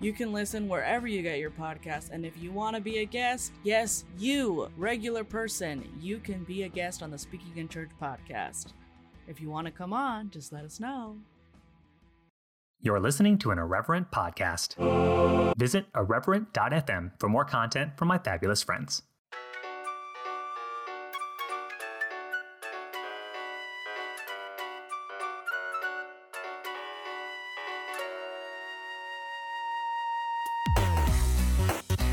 You can listen wherever you get your podcast, and if you want to be a guest, yes, you, regular person, you can be a guest on the Speaking in Church podcast. If you want to come on, just let us know. You're listening to an Irreverent podcast. Visit irreverent.fm for more content from my fabulous friends.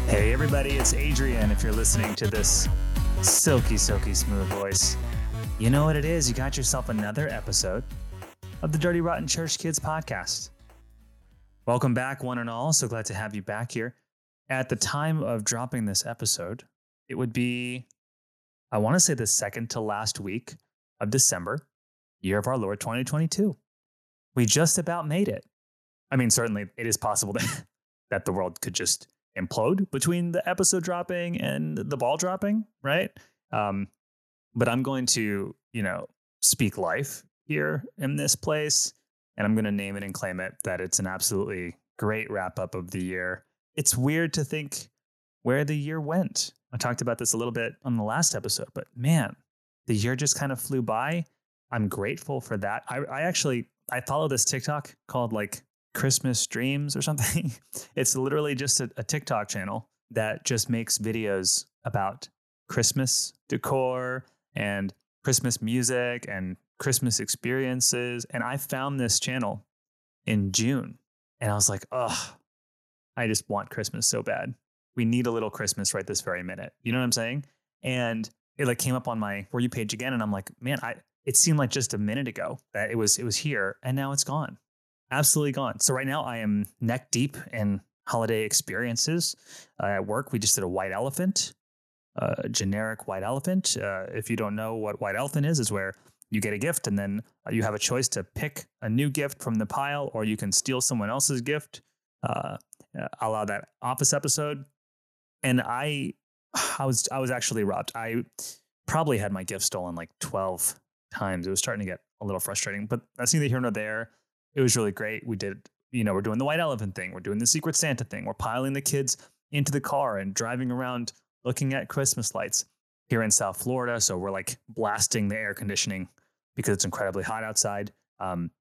Hey everybody, it's Adrian. If you're listening to this silky, silky smooth voice, you know what it is. You got yourself another episode of the Dirty Rotten Church Kids podcast. Welcome back, one and all. So glad to have you back here. At the time of dropping this episode, it would be, I want to say, the second to last week of December, year of our Lord 2022. We just about made it. I mean, certainly it is possible that the world could just implode between the episode dropping and the ball dropping, right? But I'm going to, speak life here in this place, and I'm going to name it and claim it that it's an absolutely great wrap up of the year. It's weird to think where the year went. I talked about this a little bit on the last episode, but man, the year just kind of flew by. I'm grateful for that. I follow this TikTok called Christmas Dreams or something. It's literally just a TikTok channel that just makes videos about Christmas decor and Christmas music and Christmas experiences. And I found this channel in June and I was like, oh, I just want Christmas so bad. We need a little Christmas right this very minute. You know what I'm saying? And it came up on my For You page again. And I'm like, man, it seemed like just a minute ago that it was here and now it's gone. Absolutely gone. So right now I am neck deep in holiday experiences at work. We just did a white elephant, a generic white elephant. If you don't know what white elephant is where you get a gift and then you have a choice to pick a new gift from the pile, or you can steal someone else's gift. A la that Office episode. And I was actually robbed. I probably had my gift stolen 12 times. It was starting to get a little frustrating, but that's neither here nor there. It was really great. We did, we're doing the white elephant thing. We're doing the Secret Santa thing. We're piling the kids into the car and driving around looking at Christmas lights here in South Florida. So we're blasting the air conditioning because it's incredibly hot outside,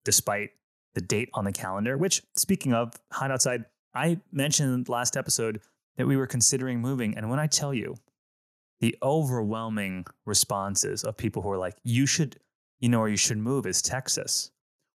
despite the date on the calendar, which, speaking of hot outside, I mentioned last episode that we were considering moving. And when I tell you the overwhelming responses of people who are like, you should move is Texas.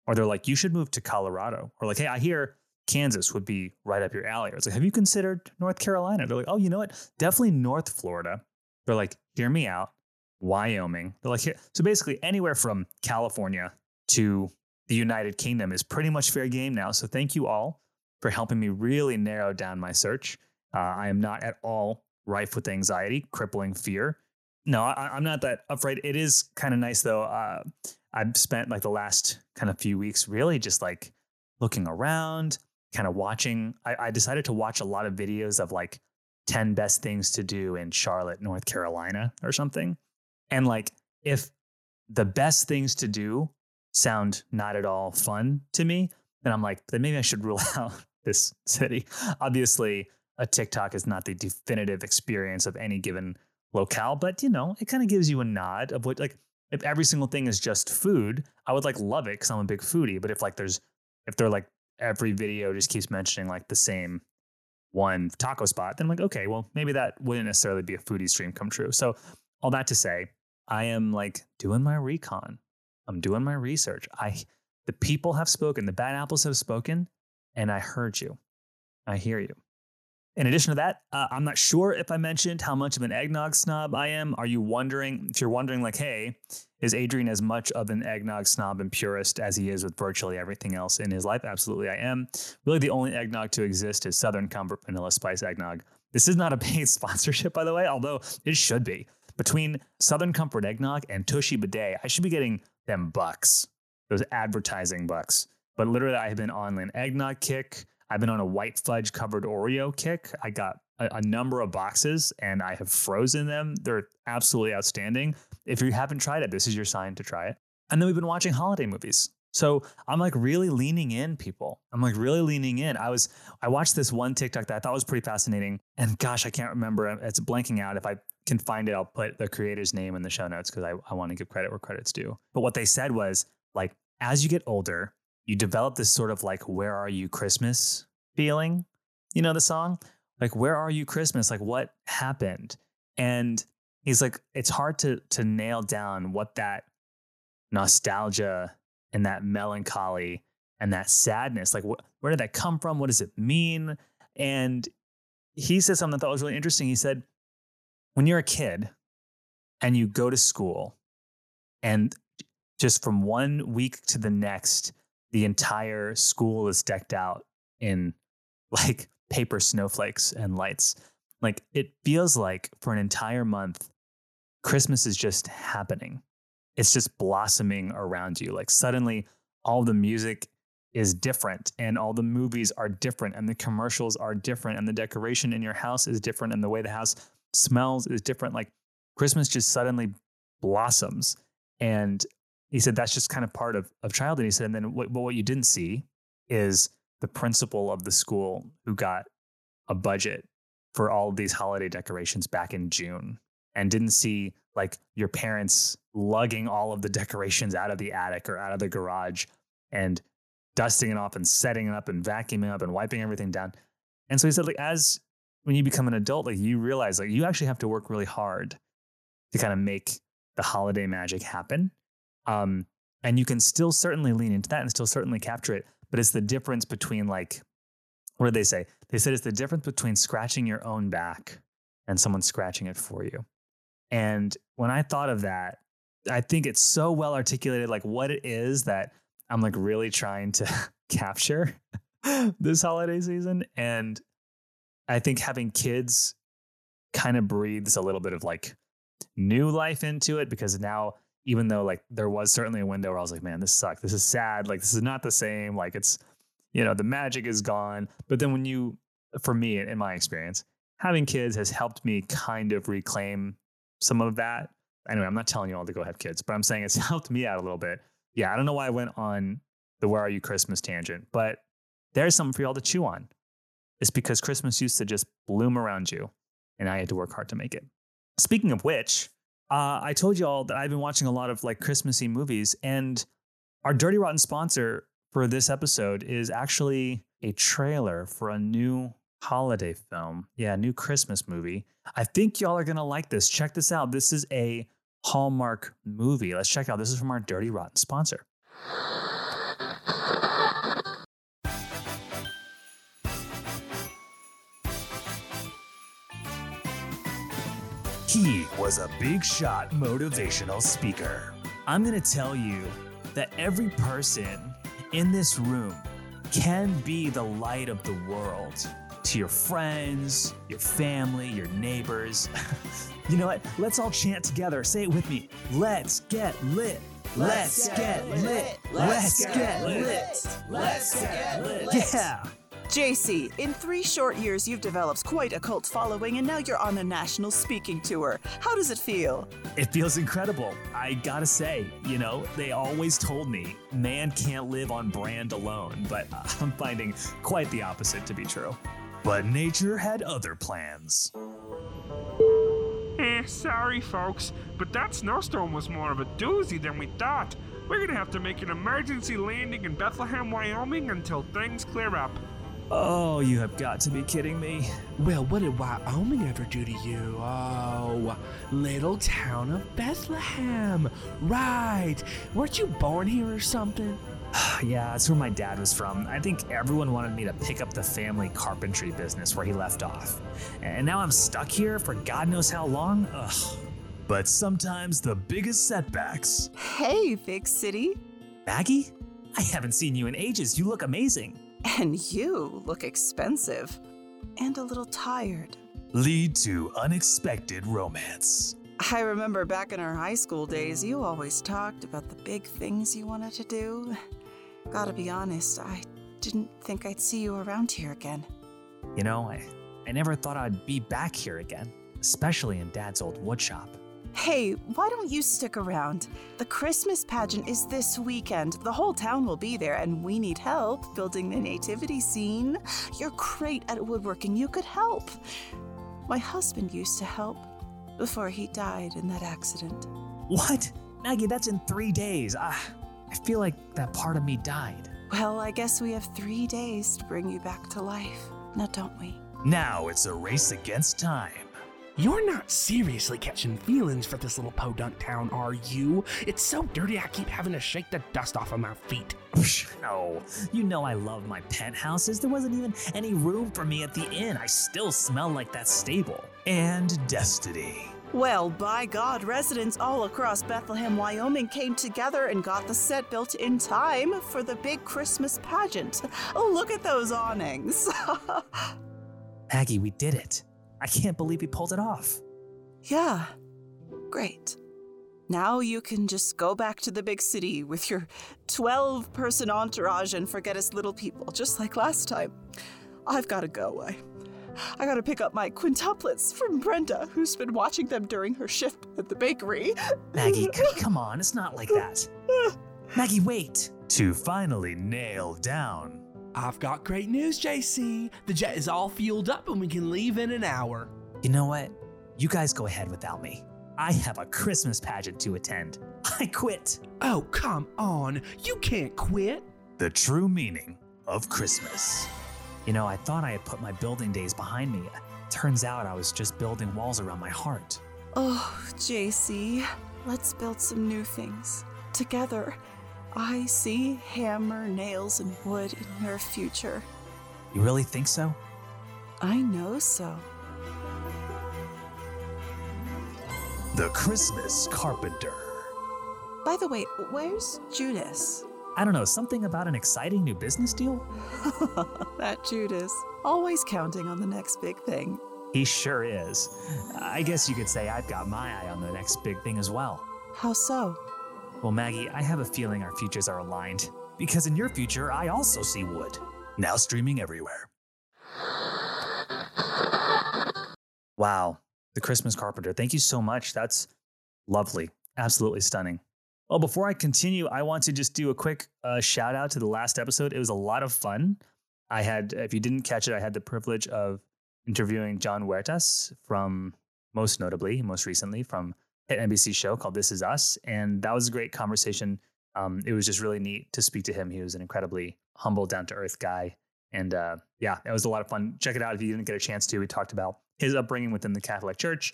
Or they're like, you should move to Colorado. Or hey, I hear Kansas would be right up your alley. Or it's have you considered North Carolina? They're oh, you know what? Definitely North Florida. They're hear me out. Wyoming. They're here. So basically anywhere from California to the United Kingdom is pretty much fair game now. So thank you all for helping me really narrow down my search. I am not at all rife with anxiety, crippling fear. No, I'm not that afraid. It is kind of nice, though. I've spent the last kind of few weeks really just looking around, kind of watching. I decided to watch a lot of videos of 10 best things to do in Charlotte, North Carolina or something. And if the best things to do sound not at all fun to me, then I'm then maybe I should rule out this city. Obviously, a TikTok is not the definitive experience of any given locale, but it kind of gives you a nod of what if every single thing is just food, I would love it because I'm a big foodie. But if they're every video just keeps mentioning the same one taco spot, then I'm okay, well, maybe that wouldn't necessarily be a foodie's dream come true. So all that to say, I am doing my recon. I'm doing my research. The people have spoken, the bad apples have spoken, and I heard you. I hear you. In addition to that, I'm not sure if I mentioned how much of an eggnog snob I am. Are you wondering, if you're wondering hey, is Adrian as much of an eggnog snob and purist as he is with virtually everything else in his life? Absolutely, I am. Really, the only eggnog to exist is Southern Comfort Vanilla Spice Eggnog. This is not a paid sponsorship, by the way, although it should be. Between Southern Comfort Eggnog and Tushy Bidet, I should be getting them bucks, those advertising bucks. But literally, I have been on an eggnog kick. I've been on a white fudge covered Oreo kick. I got a number of boxes and I have frozen them. They're absolutely outstanding. If you haven't tried it, this is your sign to try it. And then we've been watching holiday movies. So I'm like really leaning in, people. I'm like really leaning in. I watched this one TikTok that I thought was pretty fascinating. And gosh, I can't remember. It's blanking out. If I can find it, I'll put the creator's name in the show notes because I want to give credit where credit's due. But what they said was, like, as you get older, you develop this sort of like, where are you Christmas feeling? You know, the song, like, where are you Christmas? Like, what happened? And he's like, it's hard to nail down what that nostalgia and that melancholy and that sadness, like, where did that come from? What does it mean? And he said something I thought was really interesting. He said, when you're a kid and you go to school and just from one week to the next, the entire school is decked out in like paper snowflakes and lights. Like, it feels like for an entire month, Christmas is just happening. It's just blossoming around you. Like, suddenly all the music is different and all the movies are different and the commercials are different and the decoration in your house is different and the way the house smells is different. Like, Christmas just suddenly blossoms. And he said, that's just kind of part of childhood. He said, and then what you didn't see is the principal of the school who got a budget for all of these holiday decorations back in June and didn't see like your parents lugging all of the decorations out of the attic or out of the garage and dusting it off and setting it up and vacuuming up and wiping everything down. And so he said, like, as when you become an adult, like, you realize like you actually have to work really hard to kind of make the holiday magic happen. And you can still certainly lean into that and still certainly capture it. But it's the difference between, like, what did they say? They said it's the difference between scratching your own back and someone scratching it for you. And when I thought of that, I think it's so well articulated, like what it is that I'm like really trying to capture this holiday season. And I think having kids kind of breathes a little bit of like new life into it, because now, even though like there was certainly a window where I was like, man, this sucks. This is sad. Like, this is not the same. Like, it's, you know, the magic is gone. But then when you, for me, in my experience, having kids has helped me kind of reclaim some of that. Anyway, I'm not telling you all to go have kids, but I'm saying it's helped me out a little bit. Yeah. I don't know why I went on the where are you Christmas tangent, but there's something for y'all to chew on. It's because Christmas used to just bloom around you and I had to work hard to make it. Speaking of which, I told you all that I've been watching a lot of like Christmassy movies, and our Dirty Rotten sponsor for this episode is actually a trailer for a new holiday film. Yeah, a new Christmas movie. I think y'all are going to like this. Check this out. This is a Hallmark movie. Let's check out. This is from our Dirty Rotten sponsor. He was a big shot motivational speaker. I'm going to tell you that every person in this room can be the light of the world to your friends, your family, your neighbors. You know what? Let's all chant together. Say it with me. Let's get lit. Let's get lit. Let's get lit. Let's get lit. Yeah. JC, in 3 short years, you've developed quite a cult following, and now you're on a national speaking tour. How does it feel? It feels incredible. I gotta say, you know, they always told me, man can't live on brand alone, but I'm finding quite the opposite to be true. But nature had other plans. Sorry, folks, but that snowstorm was more of a doozy than we thought. We're gonna have to make an emergency landing in Bethlehem, Wyoming, until things clear up. Oh, you have got to be kidding me. Well, what did Wyoming ever do to you? Oh, little town of Bethlehem. Right. Weren't you born here or something? Yeah, that's where my dad was from. I think everyone wanted me to pick up the family carpentry business where he left off. And now I'm stuck here for God knows how long. Ugh. But sometimes the biggest setbacks. Hey, big city. Maggie, I haven't seen you in ages. You look amazing. And you look expensive and a little tired. Lead to unexpected romance. I remember back in our high school days, you always talked about the big things you wanted to do. Gotta be honest, I didn't think I'd see you around here again. You know, I never thought I'd be back here again, especially in Dad's old woodshop. Hey, why don't you stick around? The Christmas pageant is this weekend. The whole town will be there, and we need help building the nativity scene. You're great at woodworking. You could help. My husband used to help before he died in that accident. What? Maggie, that's in 3 days. I feel like that part of me died. Well, I guess we have 3 days to bring you back to life. Now, don't we? Now it's a race against time. You're not seriously catching feelings for this little podunk town, are you? It's so dirty I keep having to shake the dust off of my feet. No, you know I love my penthouses. There wasn't even any room for me at the inn. I still smell like that stable. And destiny. Well, by God, residents all across Bethlehem, Wyoming came together and got the set built in time for the big Christmas pageant. Oh, look at those awnings. Maggie, we did it. I can't believe he pulled it off. Yeah, great. Now you can just go back to the big city with your 12-person entourage and forget us little people, just like last time. I've got to go. I got to pick up my quintuplets from Brenda, who's been watching them during her shift at the bakery. Maggie, come on, it's not like that. Maggie, wait. To finally nail down. I've got great news, JC. The jet is all fueled up and we can leave in an hour. You know what? You guys go ahead without me. I have a Christmas pageant to attend. I quit. Oh, come on. You can't quit. The true meaning of Christmas. You know, I thought I had put my building days behind me. Turns out I was just building walls around my heart. Oh, JC, let's build some new things together. I see hammer, nails, and wood in your future. You really think so? I know so. The Christmas Carpenter. By the way, where's Judas? I don't know, something about an exciting new business deal? That Judas, always counting on the next big thing. He sure is. I guess you could say I've got my eye on the next big thing as well. How so? Well, Maggie, I have a feeling our futures are aligned, because in your future, I also see wood. Now streaming everywhere. Wow. The Christmas Carpenter. Thank you so much. That's lovely. Absolutely stunning. Well, before I continue, I want to just do a quick shout out to the last episode. It was a lot of fun. If you didn't catch it, I had the privilege of interviewing Jon Huertas from, most recently, from an NBC show called This Is Us, and that was a great conversation. It was just really neat to speak to him. He was an incredibly humble, down-to-earth guy, and yeah, it was a lot of fun. Check it out if you didn't get a chance to. We talked about his upbringing within the Catholic Church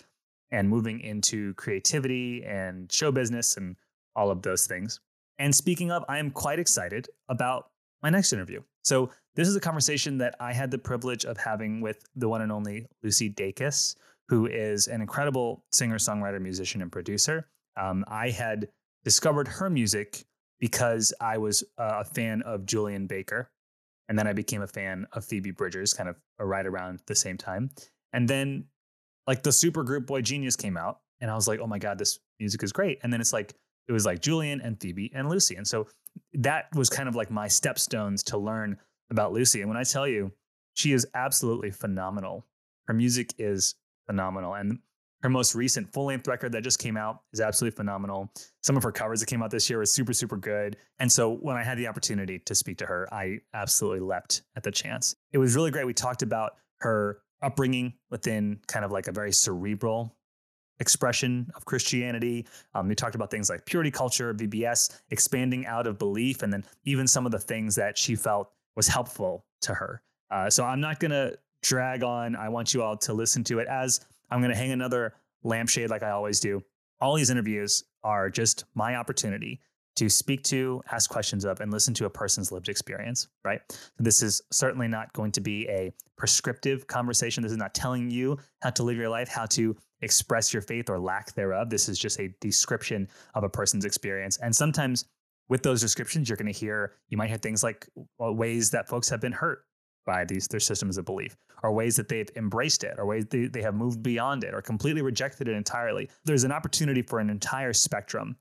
and moving into creativity and show business and all of those things. And speaking of, I am quite excited about my next interview. So this is a conversation that I had the privilege of having with the one and only Lucy Dacus, who is an incredible singer, songwriter, musician, and producer. I had discovered her music because I was a fan of Julian Baker. And then I became a fan of Phoebe Bridgers, kind of right around the same time. And then like the super group Boy Genius came out and I was like, oh my God, this music is great. And then it was like Julian and Phoebe and Lucy. And so that was kind of like my stepstones to learn about Lucy. And when I tell you, she is absolutely phenomenal. Her music is phenomenal. And her most recent full-length record that just came out is absolutely phenomenal. Some of her covers that came out this year were super, super good. And so when I had the opportunity to speak to her, I absolutely leapt at the chance. It was really great. We talked about her upbringing within kind of like a very cerebral expression of Christianity. We talked about things like purity culture, VBS, expanding out of belief, and then even some of the things that she felt was helpful to her. So I'm not going to drag on. I want you all to listen to it, as I'm going to hang another lampshade like I always do. All these interviews are just my opportunity to speak to, ask questions of, and listen to a person's lived experience, right? This is certainly not going to be a prescriptive conversation. This is not telling you how to live your life, how to express your faith or lack thereof. This is just a description of a person's experience. And sometimes with those descriptions, you might hear things like ways that folks have been hurt by their systems of belief, or ways that they've embraced it, or ways they have moved beyond it, or completely rejected it entirely. There's an opportunity for an entire spectrum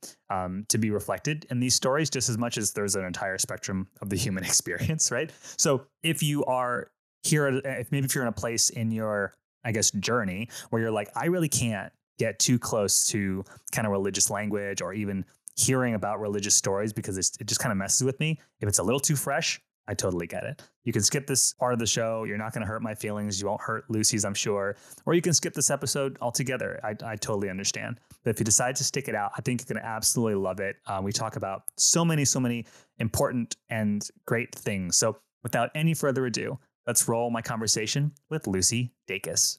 to be reflected in these stories, just as much as there's an entire spectrum of the human experience, right? So if you are here, if you're in a place in your, I guess, journey where you're like, I really can't get too close to kind of religious language or even hearing about religious stories because it just kind of messes with me. If it's a little too fresh, I totally get it. You can skip this part of the show. You're not going to hurt my feelings. You won't hurt Lucy's, I'm sure. Or you can skip this episode altogether. I totally understand. But if you decide to stick it out, I think you're going to absolutely love it. We talk about so many important and great things. So without any further ado, let's roll my conversation with Lucy Dacus.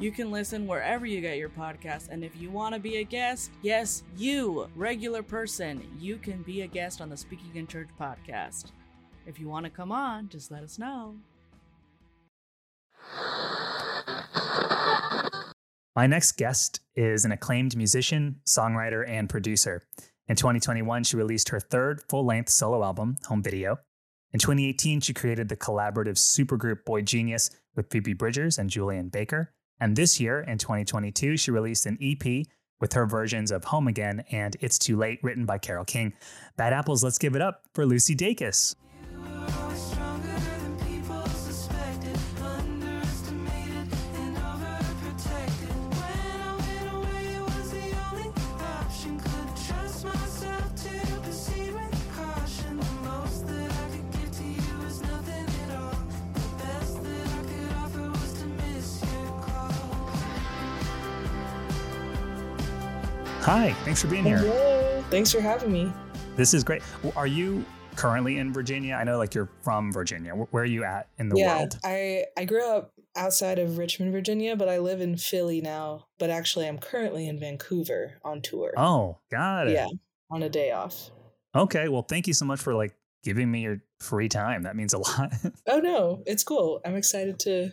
You can listen wherever you get your podcast. And if you want to be a guest, yes, you, regular person, you can be a guest on the Speaking in Church podcast. If you want to come on, just let us know. My next guest is an acclaimed musician, songwriter, and producer. In 2021, she released her third full-length solo album, Home Video. In 2018, she created the collaborative supergroup Boy Genius with Phoebe Bridgers and Julian Baker. And this year, in 2022, she released an EP with her versions of Home Again and It's Too Late, written by Carole King. Bad Apples, let's give it up for Lucy Dacus. Hi, thanks for being here. Hello. Thanks for having me. This is great. Are you currently in Virginia? I know like you're from Virginia. Where are you at in the world? I grew up outside of Richmond, Virginia, but I live in Philly now. But actually, I'm currently in Vancouver on tour. Oh, got it. Yeah, on a day off. Okay, well, thank you so much for like giving me your free time. That means a lot. Oh, no, it's cool. I'm excited to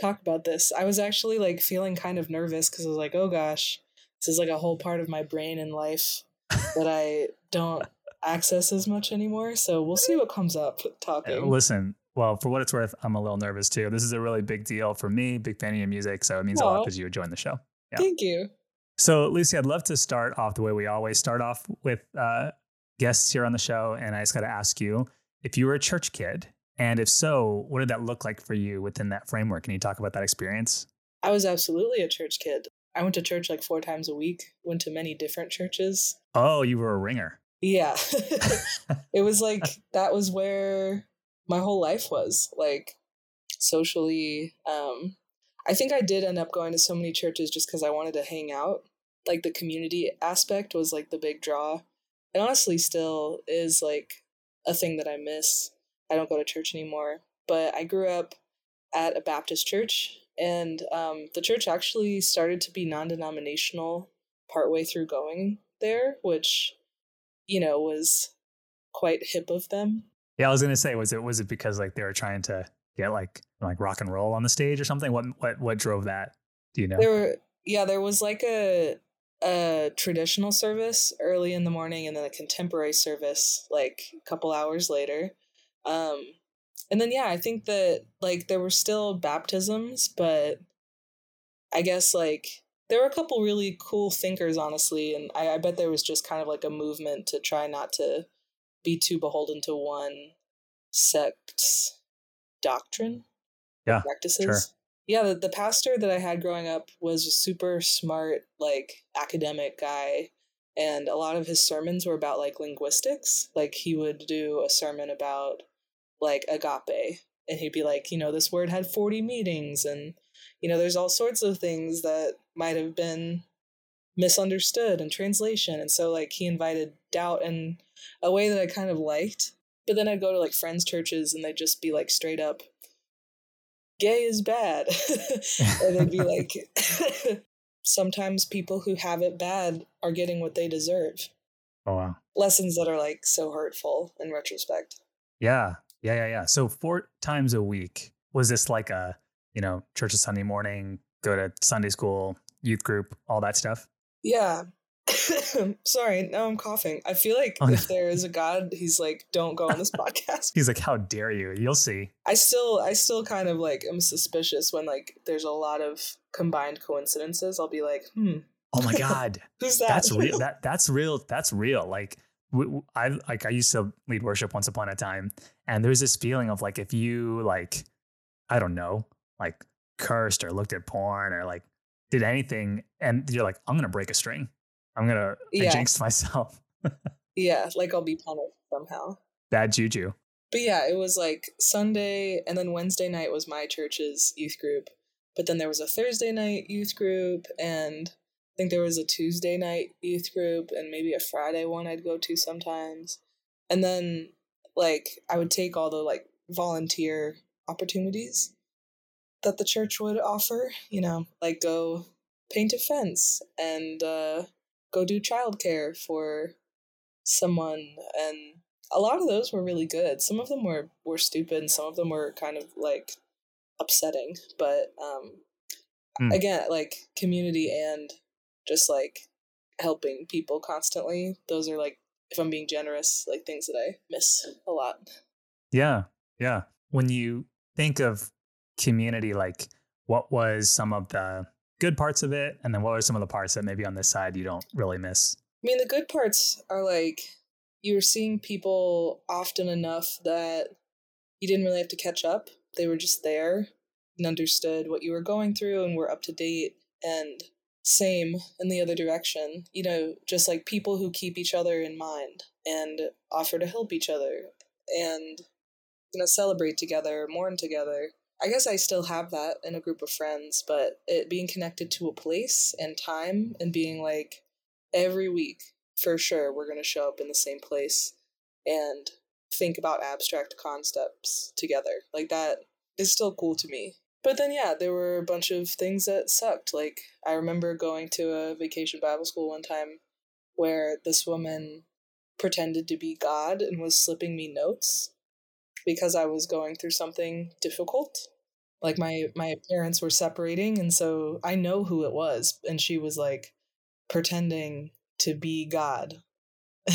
talk about this. I was actually like feeling kind of nervous because I was like, oh, gosh. This is like a whole part of my brain and life that I don't access as much anymore. So we'll see what comes up talking. Listen, well, for what it's worth, I'm a little nervous too. This is a really big deal for me, big fan of your music. So it means a lot because you would join the show. Yeah. Thank you. So Lucy, I'd love to start off the way we always start off with guests here on the show. And I just got to ask you if you were a church kid, and if so, what did that look like for you within that framework? Can you talk about that experience? I was absolutely a church kid. I went to church like 4 times a week, went to many different churches. Oh, you were a ringer. Yeah. It was like, that was where my whole life was, like socially. I think I did end up going to so many churches just because I wanted to hang out. Like the community aspect was like the big draw. It honestly still is like a thing that I miss. I don't go to church anymore, but I grew up at a Baptist church. And the church actually started to be non-denominational partway through going there, which, you know, was quite hip of them. Yeah, I was going to say, was it because like they were trying to get like rock and roll on the stage or something? What drove that? Do you know? There was like a traditional service early in the morning and then a contemporary service like a couple hours later. And then, yeah, I think that, like, there were still baptisms, but I guess, like, there were a couple really cool thinkers, honestly, and I bet there was just kind of, like, a movement to try not to be too beholden to one sect's doctrine, yeah, practices. Sure. Yeah, the pastor that I had growing up was a super smart, like, academic guy, and a lot of his sermons were about, like, linguistics. Like, he would do a sermon about like agape, and he'd be like, you know, this word had 40 meanings, and you know, there's all sorts of things that might have been misunderstood in translation. And so like he invited doubt in a way that I kind of liked. But then I'd go to like friends' churches and they'd just be like straight up gay is bad. And they'd be like, sometimes people who have it bad are getting what they deserve. Oh, wow. Lessons that are like so hurtful in retrospect. Yeah. So 4 times a week, was this like a, church on Sunday morning, go to Sunday school, youth group, all that stuff? Yeah. Sorry, now I'm coughing. I feel like if there is a God, he's like, don't go on this podcast. He's like, how dare you? You'll see. I still kind of like am suspicious when like there's a lot of combined coincidences. I'll be like, oh my God, who's that? That's real. That's real. Like I used to lead worship once upon a time, and there's this feeling of like if you like, I don't know, like cursed or looked at porn or like did anything, and you're like, I'm gonna break a string. I jinxed myself. Yeah, like I'll be punished somehow. Bad juju. But yeah, it was like Sunday, and then Wednesday night was my church's youth group. But then there was a Thursday night youth group, and I think there was a Tuesday night youth group, and maybe a Friday one I'd go to sometimes. And then like I would take all the like volunteer opportunities that the church would offer, like go paint a fence and go do childcare for someone. And a lot of those were really good. Some of them were stupid, and some of them were kind of like upsetting. But again, like community and just like helping people constantly. Those are like, if I'm being generous, like things that I miss a lot. Yeah. Yeah. When you think of community, like what was some of the good parts of it, and then what are some of the parts that maybe on this side you don't really miss? I mean, the good parts are like you're seeing people often enough that you didn't really have to catch up. They were just there and understood what you were going through and were up to date, and same in the other direction, just like people who keep each other in mind and offer to help each other and, celebrate together, mourn together. I guess I still have that in a group of friends, but it being connected to a place and time and being like every week for sure, we're going to show up in the same place and think about abstract concepts together. Like that is still cool to me. But then, yeah, there were a bunch of things that sucked. Like I remember going to a vacation Bible school one time where this woman pretended to be God and was slipping me notes because I was going through something difficult. Like my parents were separating, and so I know who it was, and she was like pretending to be God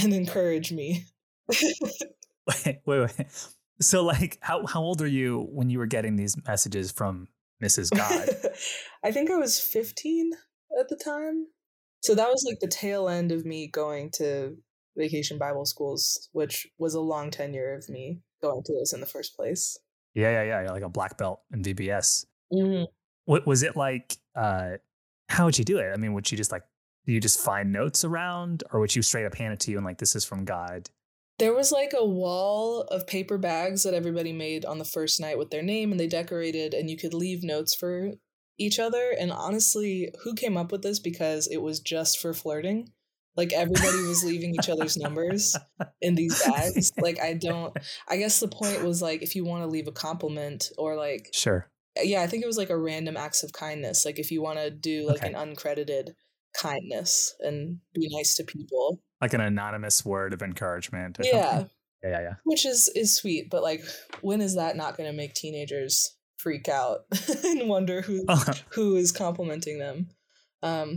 and encourage me. Wait. So like how old are you when you were getting these messages from Mrs. God? I think I was 15 at the time. So that was like the tail end of me going to vacation Bible schools, which was a long tenure of me going to those in the first place. Yeah. You're like a black belt in VBS. Mm-hmm. What was it like? How would you do it? I mean, would you just like, do you just find notes around, or would you straight up hand it to you and like, this is from God? There was like a wall of paper bags that everybody made on the first night with their name, and they decorated, and you could leave notes for each other. And honestly, who came up with this? Because it was just for flirting. Like everybody was leaving each other's numbers in these bags. Like I guess the point was like, if you want to leave a compliment or like, sure. Yeah. I think it was like a random acts of kindness. Like if you want to do like an uncredited kindness and be nice to people. Like an anonymous word of encouragement. Yeah. Yeah. Which is sweet. But like, when is that not going to make teenagers freak out and wonder who is complimenting them?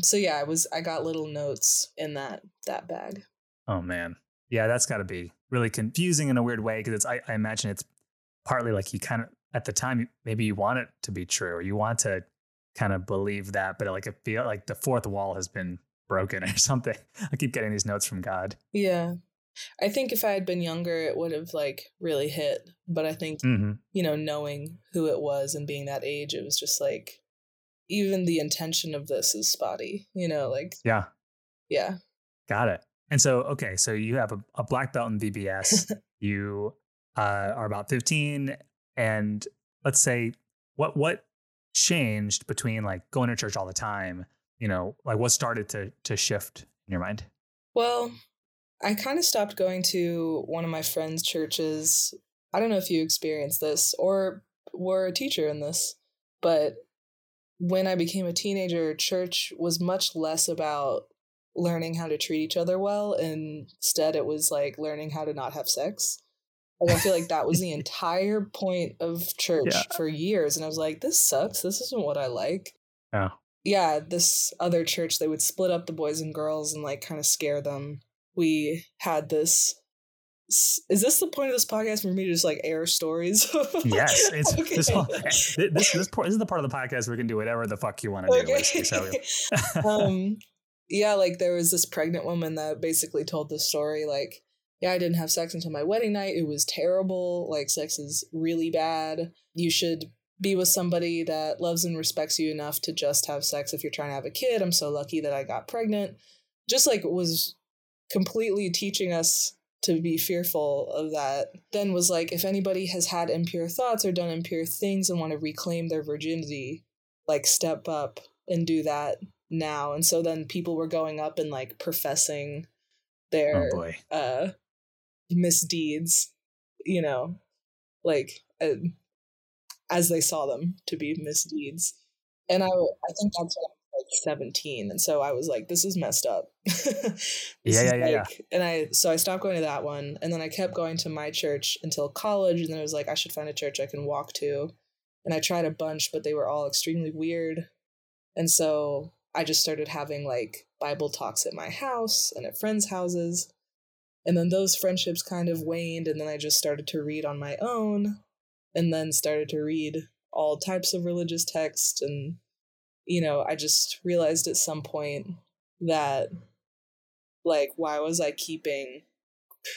So yeah, I got little notes in that bag. Oh man. Yeah. That's gotta be really confusing in a weird way. Cause I imagine it's partly like you kind of, at the time, maybe you want it to be true or you want to kind of believe that, but like, it feels like the fourth wall has been broken or something. I keep getting these notes from God. Yeah. I think if I had been younger, it would have like really hit, but I think, knowing who it was and being that age, it was just like, even the intention of this is spotty, Yeah. Got it. And so, okay. So you have a black belt in VBS. You are about 15, and let's say what changed between like going to church all the time, like what started to shift in your mind? Well, I kind of stopped going to one of my friends' churches. I don't know if you experienced this, or were a teacher in this. But when I became a teenager, church was much less about learning how to treat each other well. Instead, it was like learning how to not have sex. And I feel like that was the entire point of church for years. And I was like, this sucks. This isn't what I like. Yeah. Yeah, this other church, they would split up the boys and girls and like kind of scare them. We had this. Is this the point of this podcast for me to just like air stories? Yes, it's okay. This is the part of the podcast where we can do whatever the fuck you want to do. Basically, yeah, like there was this pregnant woman that basically told the story, like, yeah, I didn't have sex until my wedding night. It was terrible. Like, sex is really bad. You should be with somebody that loves and respects you enough to just have sex if you're trying to have a kid. I'm so lucky that I got pregnant. Just like was completely teaching us to be fearful of that. Then was like, if anybody has had impure thoughts or done impure things and want to reclaim their virginity, like step up and do that now. And so then people were going up and like professing their misdeeds, you know, like as they saw them to be misdeeds. And I think that's what I was like 17. And so I was like, this is messed up. And I stopped going to that one. And then I kept going to my church until college. And then I was like, I should find a church I can walk to. And I tried a bunch, but they were all extremely weird. And so I just started having like Bible talks at my house and at friends' houses. And then those friendships kind of waned. And then I just started to read on my own. And then started to read all types of religious texts. And, you know, I just realized at some point that, like, why was I keeping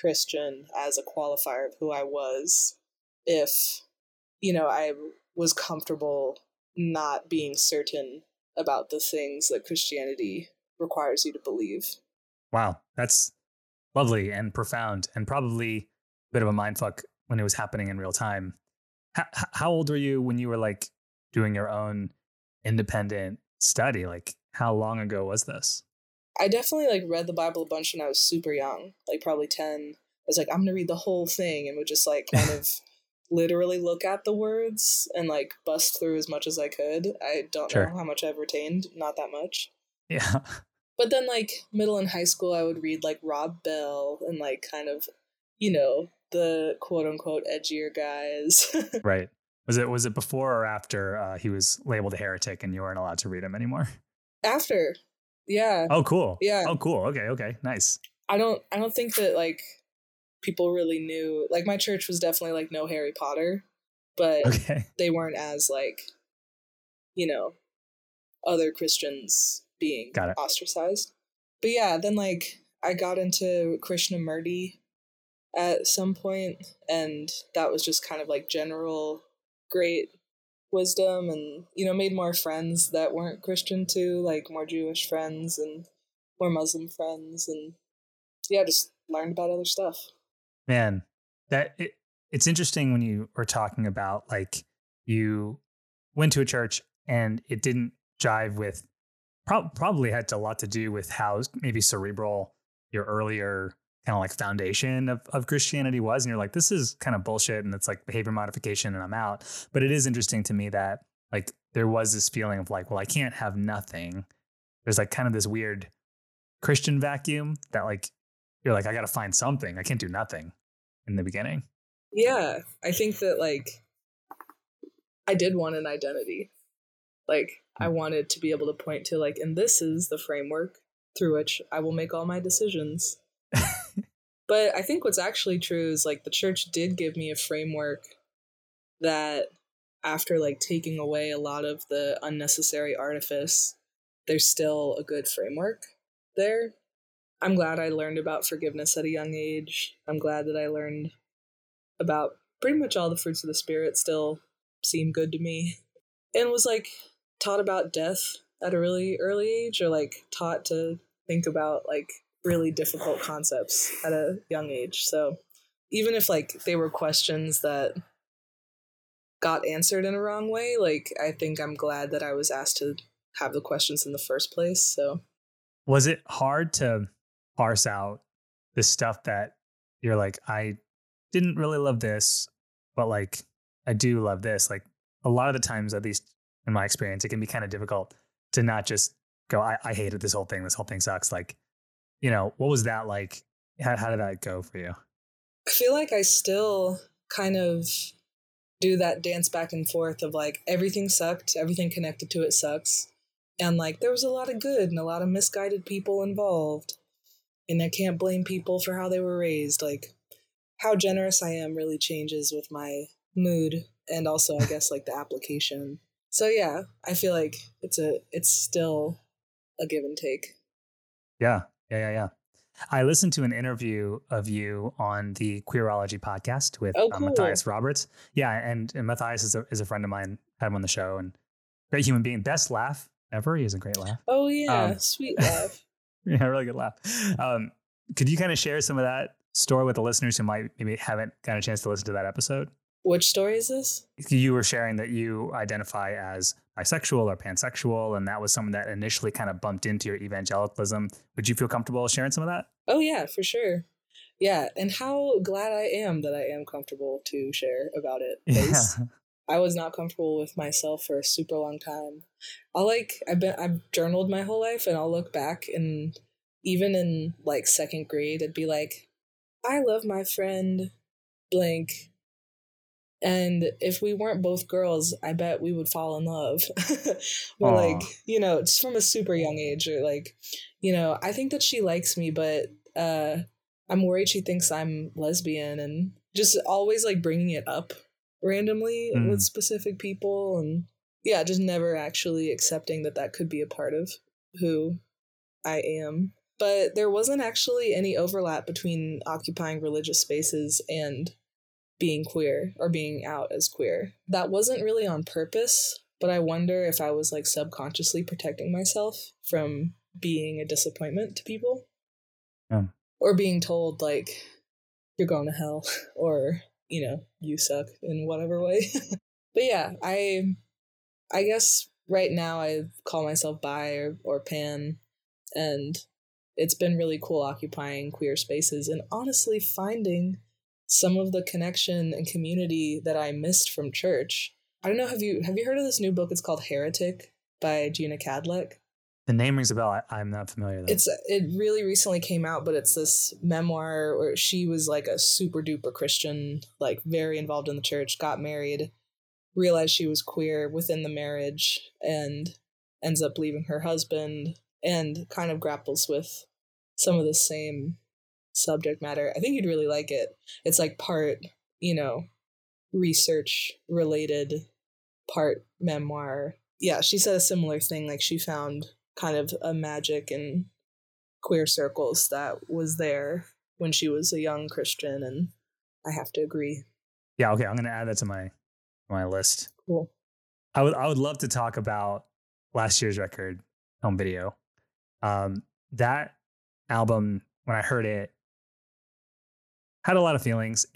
Christian as a qualifier of who I was if, you know, I was comfortable not being certain about the things that Christianity requires you to believe? Wow, that's lovely and profound and probably a bit of a mindfuck when it was happening in real time. How old were you when you were like doing your own independent study? Like, how long ago was this? I definitely like read the Bible a bunch when I was super young, like probably 10. I was like, I'm going to read the whole thing, and would just like kind of literally look at the words and like bust through as much as I could. I don't know how much I've retained. Not that much. Yeah. But then like middle and high school, I would read like Rob Bell and like kind of, you know, the quote unquote edgier guys. Right. Was it before or after he was labeled a heretic and you weren't allowed to read him anymore? After. Yeah. Oh, cool. Yeah. Oh, cool. Okay. Nice. I don't think that like people really knew, like my church was definitely like no Harry Potter, but they weren't as like, you know, other Christians being ostracized. But yeah, then like I got into Krishnamurti at some point, and that was just kind of like general great wisdom, and you know, made more friends that weren't Christian too, like more Jewish friends and more Muslim friends, and yeah, just learned about other stuff. Man, that it's interesting when you were talking about like you went to a church and it didn't jive with probably had a lot to do with how maybe cerebral your earlier kind of like foundation of Christianity was, and you're like, this is kind of bullshit, and it's like behavior modification and I'm out. But it is interesting to me that like there was this feeling of like, well, I can't have nothing. There's like kind of this weird Christian vacuum that like you're like, I gotta find something. I can't do nothing in the beginning. Yeah, I think that like I did want an identity. Like I wanted to be able to point to like, and this is the framework through which I will make all my decisions. But I think what's actually true is like the church did give me a framework that, after like taking away a lot of the unnecessary artifice, there's still a good framework there. I'm glad I learned about forgiveness at a young age. I'm glad that I learned about pretty much all the fruits of the spirit still seem good to me, and was like taught about death at a really early age, or like taught to think about like really difficult concepts at a young age. So even if like they were questions that got answered in a wrong way, like I think I'm glad that I was asked to have the questions in the first place. So was it hard to parse out the stuff that you're like, I didn't really love this, but like I do love this. Like a lot of the times, at least in my experience, it can be kind of difficult to not just go, I hated this whole thing. This whole thing sucks. Like, you know, what was that like? How did that go for you? I feel like I still kind of do that dance back and forth of like, everything sucked, everything connected to it sucks. And like, there was a lot of good and a lot of misguided people involved. And I can't blame people for how they were raised. Like, how generous I am really changes with my mood and also, I guess, like the application. So yeah, I feel like it's still a give and take. Yeah. I listened to an interview of you on the Queerology podcast with Matthias Roberts. Yeah, and Matthias is a friend of mine. I had him on the show, and great human being. Best laugh ever. He has a great laugh. Oh yeah, sweet laugh. Yeah, really good laugh. Could you kind of share some of that story with the listeners who might maybe haven't got a chance to listen to that episode? Which story is this? You were sharing that you identify as bisexual or pansexual, and that was something that initially kind of bumped into your evangelicalism. Would you feel comfortable sharing some of that? Oh, yeah, for sure. Yeah, and how glad I am that I am comfortable to share about it. Yeah. I was not comfortable with myself for a super long time. I've journaled my whole life, and I'll look back, and even in like second grade, it'd be like, I love my friend blank. And if we weren't both girls, I bet we would fall in love. But like, you know, just from a super young age, or like, you know, I think that she likes me, but I'm worried she thinks I'm lesbian, and just always like bringing it up randomly with specific people. And yeah, just never actually accepting that could be a part of who I am. But there wasn't actually any overlap between occupying religious spaces and being queer or being out as queer. That wasn't really on purpose, but I wonder if I was like subconsciously protecting myself from being a disappointment to people. Yeah. Or being told like, you're going to hell, or, you know, you suck in whatever way. But yeah, I guess right now I call myself bi or pan, and it's been really cool occupying queer spaces and honestly finding some of the connection and community that I missed from church. I don't know, have you heard of this new book? It's called Heretic by Gina Kadlec. The name rings a bell. I'm not familiar though. It really recently came out, but it's this memoir where she was like a super duper Christian, like very involved in the church, got married, realized she was queer within the marriage, and ends up leaving her husband, and kind of grapples with some of the same subject matter. I think you'd really like it. It's like part, you know, research related, part memoir. Yeah, she said a similar thing. Like she found kind of a magic in queer circles that was there when she was a young Christian, and I have to agree. Yeah, okay, I'm gonna add that to my list. Cool. I would love to talk about last year's record, Home Video. That album, when I heard it, had a lot of feelings.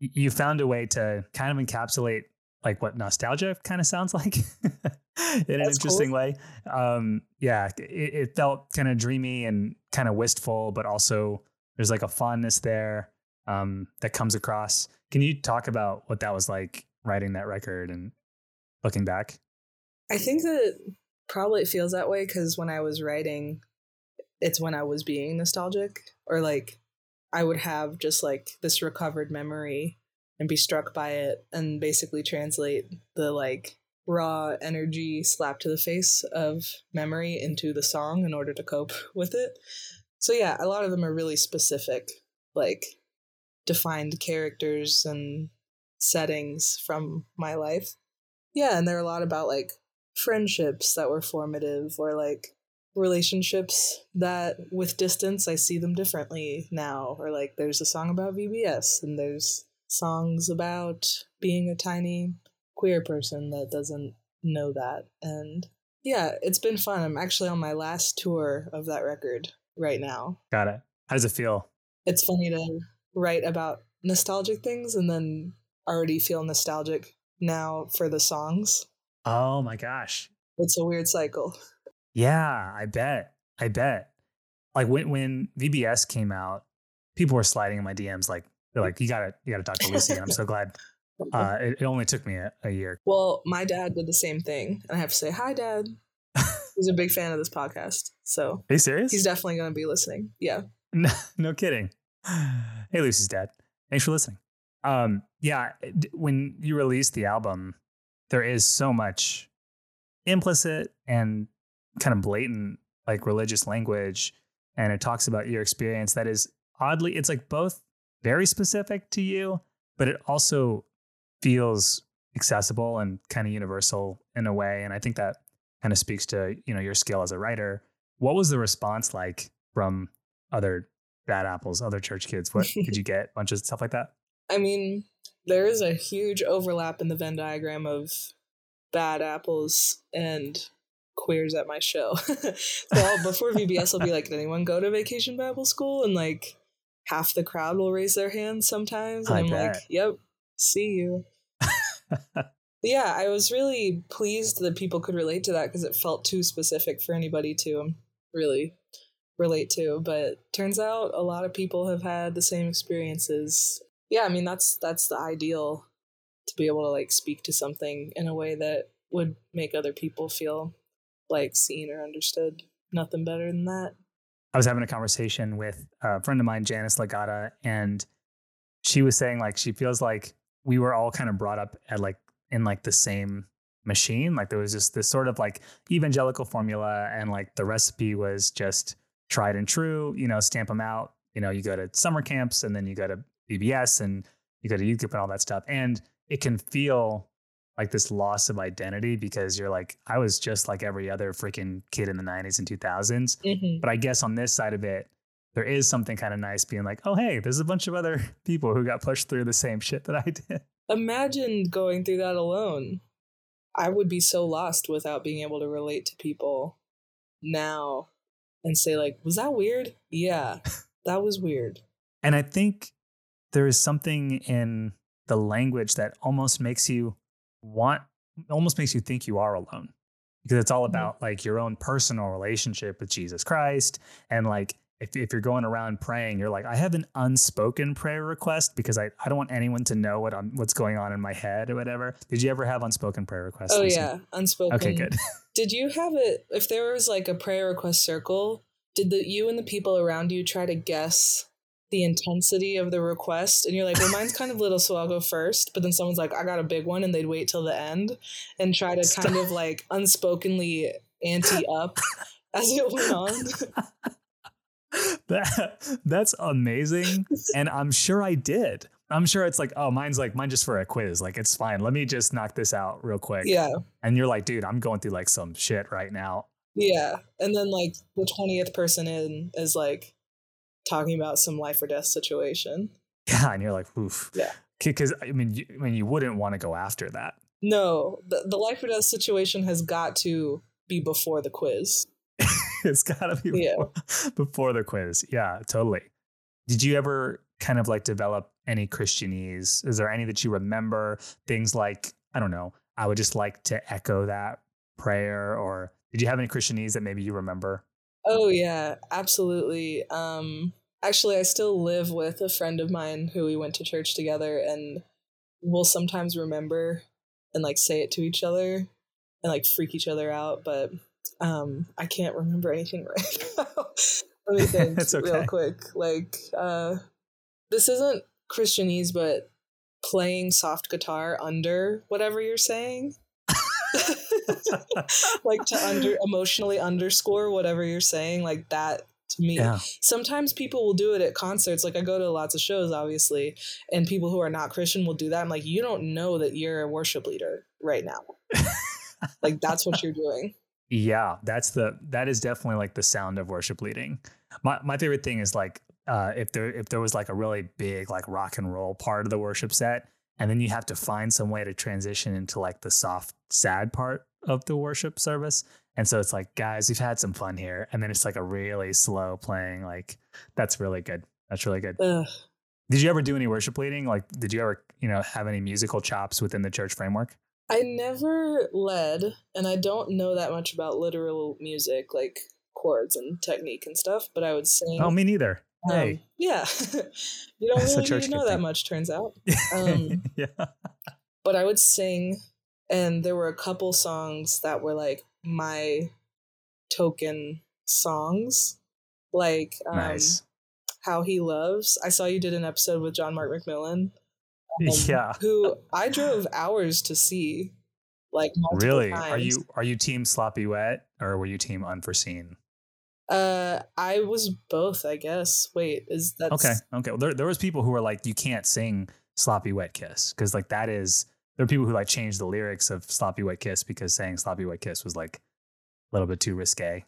You found a way to kind of encapsulate like what nostalgia kind of sounds like in an interesting way. Yeah, it felt kind of dreamy and kind of wistful, but also there's like a fondness there that comes across. Can you talk about what that was like writing that record and looking back? I think that probably it feels that way because when I was writing, it's when I was being nostalgic, or like I would have just like this recovered memory and be struck by it and basically translate the like raw energy slap to the face of memory into the song in order to cope with it. So yeah, a lot of them are really specific, like defined characters and settings from my life. Yeah. And there are a lot about like friendships that were formative, or like relationships that with distance I see them differently now, or like there's a song about VBS and there's songs about being a tiny queer person that doesn't know that. And yeah, it's been fun. I'm actually on my last tour of that record right now. Got it. How does it feel? It's funny to write about nostalgic things and then already feel nostalgic now for the songs. Oh my gosh. It's a weird cycle. Yeah, I bet. Like when VBS came out, people were sliding in my DMs like, they're like, you gotta talk to Lucy. And I'm so glad It only took me a year. Well, my dad did the same thing, and I have to say, hi, Dad. He's a big fan of this podcast. So, are you serious? He's definitely going to be listening. Yeah. No kidding. Hey, Lucy's dad. Thanks for listening. Yeah, when you release the album, there is so much implicit and kind of blatant, like, religious language. And it talks about your experience that is oddly, it's like both very specific to you, but it also feels accessible and kind of universal in a way. And I think that kind of speaks to, you know, your skill as a writer. What was the response like from other bad apples, other church kids? What did you get? A bunch of stuff like that? I mean, there is a huge overlap in the Venn diagram of bad apples and queers at my show. Well, before VBS, I'll be like, did anyone go to Vacation Bible School? And like half the crowd will raise their hands sometimes. And I'm like, yep, see you. Yeah, I was really pleased that people could relate to that because it felt too specific for anybody to really relate to. But turns out a lot of people have had the same experiences. Yeah, I mean, that's the ideal, to be able to like speak to something in a way that would make other people feel like seen or understood. Nothing better than that. I was having a conversation with a friend of mine, Janice Legata, and she was saying like she feels like we were all kind of brought up at like in like the same machine. Like there was just this sort of like evangelical formula, and like the recipe was just tried and true, you know, stamp them out. You know, you go to summer camps and then you go to BBS and you go to youth group and all that stuff. And it can feel like this loss of identity because you're like, I was just like every other freaking kid in the 90s and 2000s. Mm-hmm. But I guess on this side of it, there is something kind of nice being like, oh, hey, there's a bunch of other people who got pushed through the same shit that I did. Imagine going through that alone. I would be so lost without being able to relate to people now and say like, was that weird? Yeah, that was weird. And I think there is something in the language that almost makes you think you are alone, because it's all about like your own personal relationship with Jesus Christ. And like, if you're going around praying, you're like, I have an unspoken prayer request because I don't want anyone to know what's going on in my head or whatever. Did you ever have unspoken prayer requests? Oh, Lucy? Yeah. Unspoken. Okay, good. Did you have it? If there was like a prayer request circle, did you and the people around you try to guess the intensity of the request? And you're like, well, mine's kind of little, so I'll go first. But then someone's like, I got a big one, and they'd wait till the end and try to kind of like unspokenly ante up as it went on. That's amazing. And I'm sure I did. I'm sure it's like, oh, mine's just for a quiz. Like, it's fine. Let me just knock this out real quick. Yeah. And you're like, dude, I'm going through like some shit right now. Yeah. And then like the 20th person in is like talking about some life or death situation. Yeah. And you're like, oof. Yeah. Because I mean, you wouldn't want to go after that. No, the life or death situation has got to be before the quiz. It's got to be before the quiz. Yeah, totally. Did you ever kind of like develop any Christianese? Is there any that you remember? Things like, I don't know, I would just like to echo that prayer. Or did you have any Christianese that maybe you remember? Oh, yeah, absolutely. Actually, I still live with a friend of mine who we went to church together, and we'll sometimes remember and like say it to each other and like freak each other out. But I can't remember anything right now. Let me think. It's okay. Real quick. Like, this isn't Christianese, but playing soft guitar under whatever you're saying. Like to emotionally underscore whatever you're saying, like that to me. Yeah. Sometimes people will do it at concerts. Like I go to lots of shows, obviously, and people who are not Christian will do that. I'm like, you don't know that you're a worship leader right now. Like that's what you're doing. Yeah, that is definitely like the sound of worship leading. My favorite thing is like if there was like a really big like rock and roll part of the worship set, and then you have to find some way to transition into like the soft, sad part of the worship service. And so it's like, guys, we've had some fun here. And then it's like a really slow playing. Like that's really good. That's really good. Ugh. Did you ever do any worship leading? Like, did you ever, you know, have any musical chops within the church framework? I never led, and I don't know that much about literal music, like chords and technique and stuff, but I would sing. Oh, me neither. Hey. Yeah. You don't really need to know that much, turns out. Yeah. but I would sing, and there were a couple songs that were like my token songs, like nice. How He Loves. I saw you did an episode with John Mark McMillan, yeah, who I drove hours to see. Like really, times. Are you team Sloppy Wet or were you team Unforeseen? I was both, I guess. Wait, is that okay? Well, there was people who were like, you can't sing Sloppy Wet Kiss because like that is there are people who like changed the lyrics of Sloppy Wet Kiss because saying Sloppy Wet Kiss was like a little bit too risque.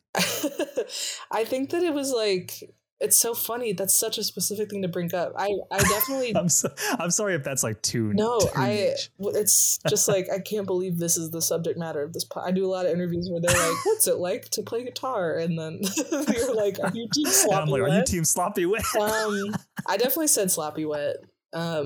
I think that it was like. It's so funny. That's such a specific thing to bring up. I definitely. I'm sorry if that's like too. No, too much. It's just like I can't believe this is the subject matter of this. I do a lot of interviews where they're like, "What's it like to play guitar?" And then you're like, "Are you team sloppy?" And I'm like, wet? "Are you team sloppy wet?" I definitely said sloppy wet. Yeah,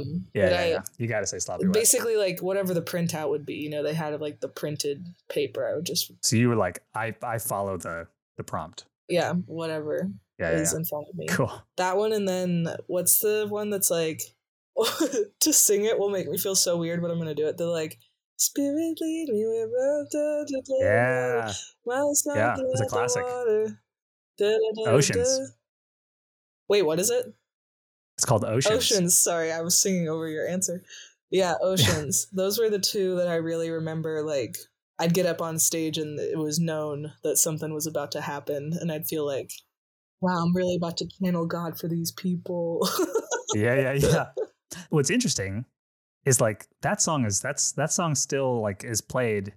you gotta say sloppy wet. Basically, like whatever the printout would be, you know, they had like the printed paper. I would just. So you were like, I follow the prompt. Yeah. Whatever. Is in front of me. Cool. That one, and then what's the one that's like to sing it will make me feel so weird, but I'm gonna do it. They're like, "Spirit lead me with da, da, da, yeah, yeah, it's a classic. Da, da, da, Oceans. Da. Wait, what is it? It's called Oceans. Oceans. Sorry, I was singing over your answer. Yeah, Oceans. Those were the two that I really remember. Like, I'd get up on stage, and it was known that something was about to happen, and I'd feel like. Wow, I'm really about to channel God for these people. Yeah. What's interesting is like that song still like is played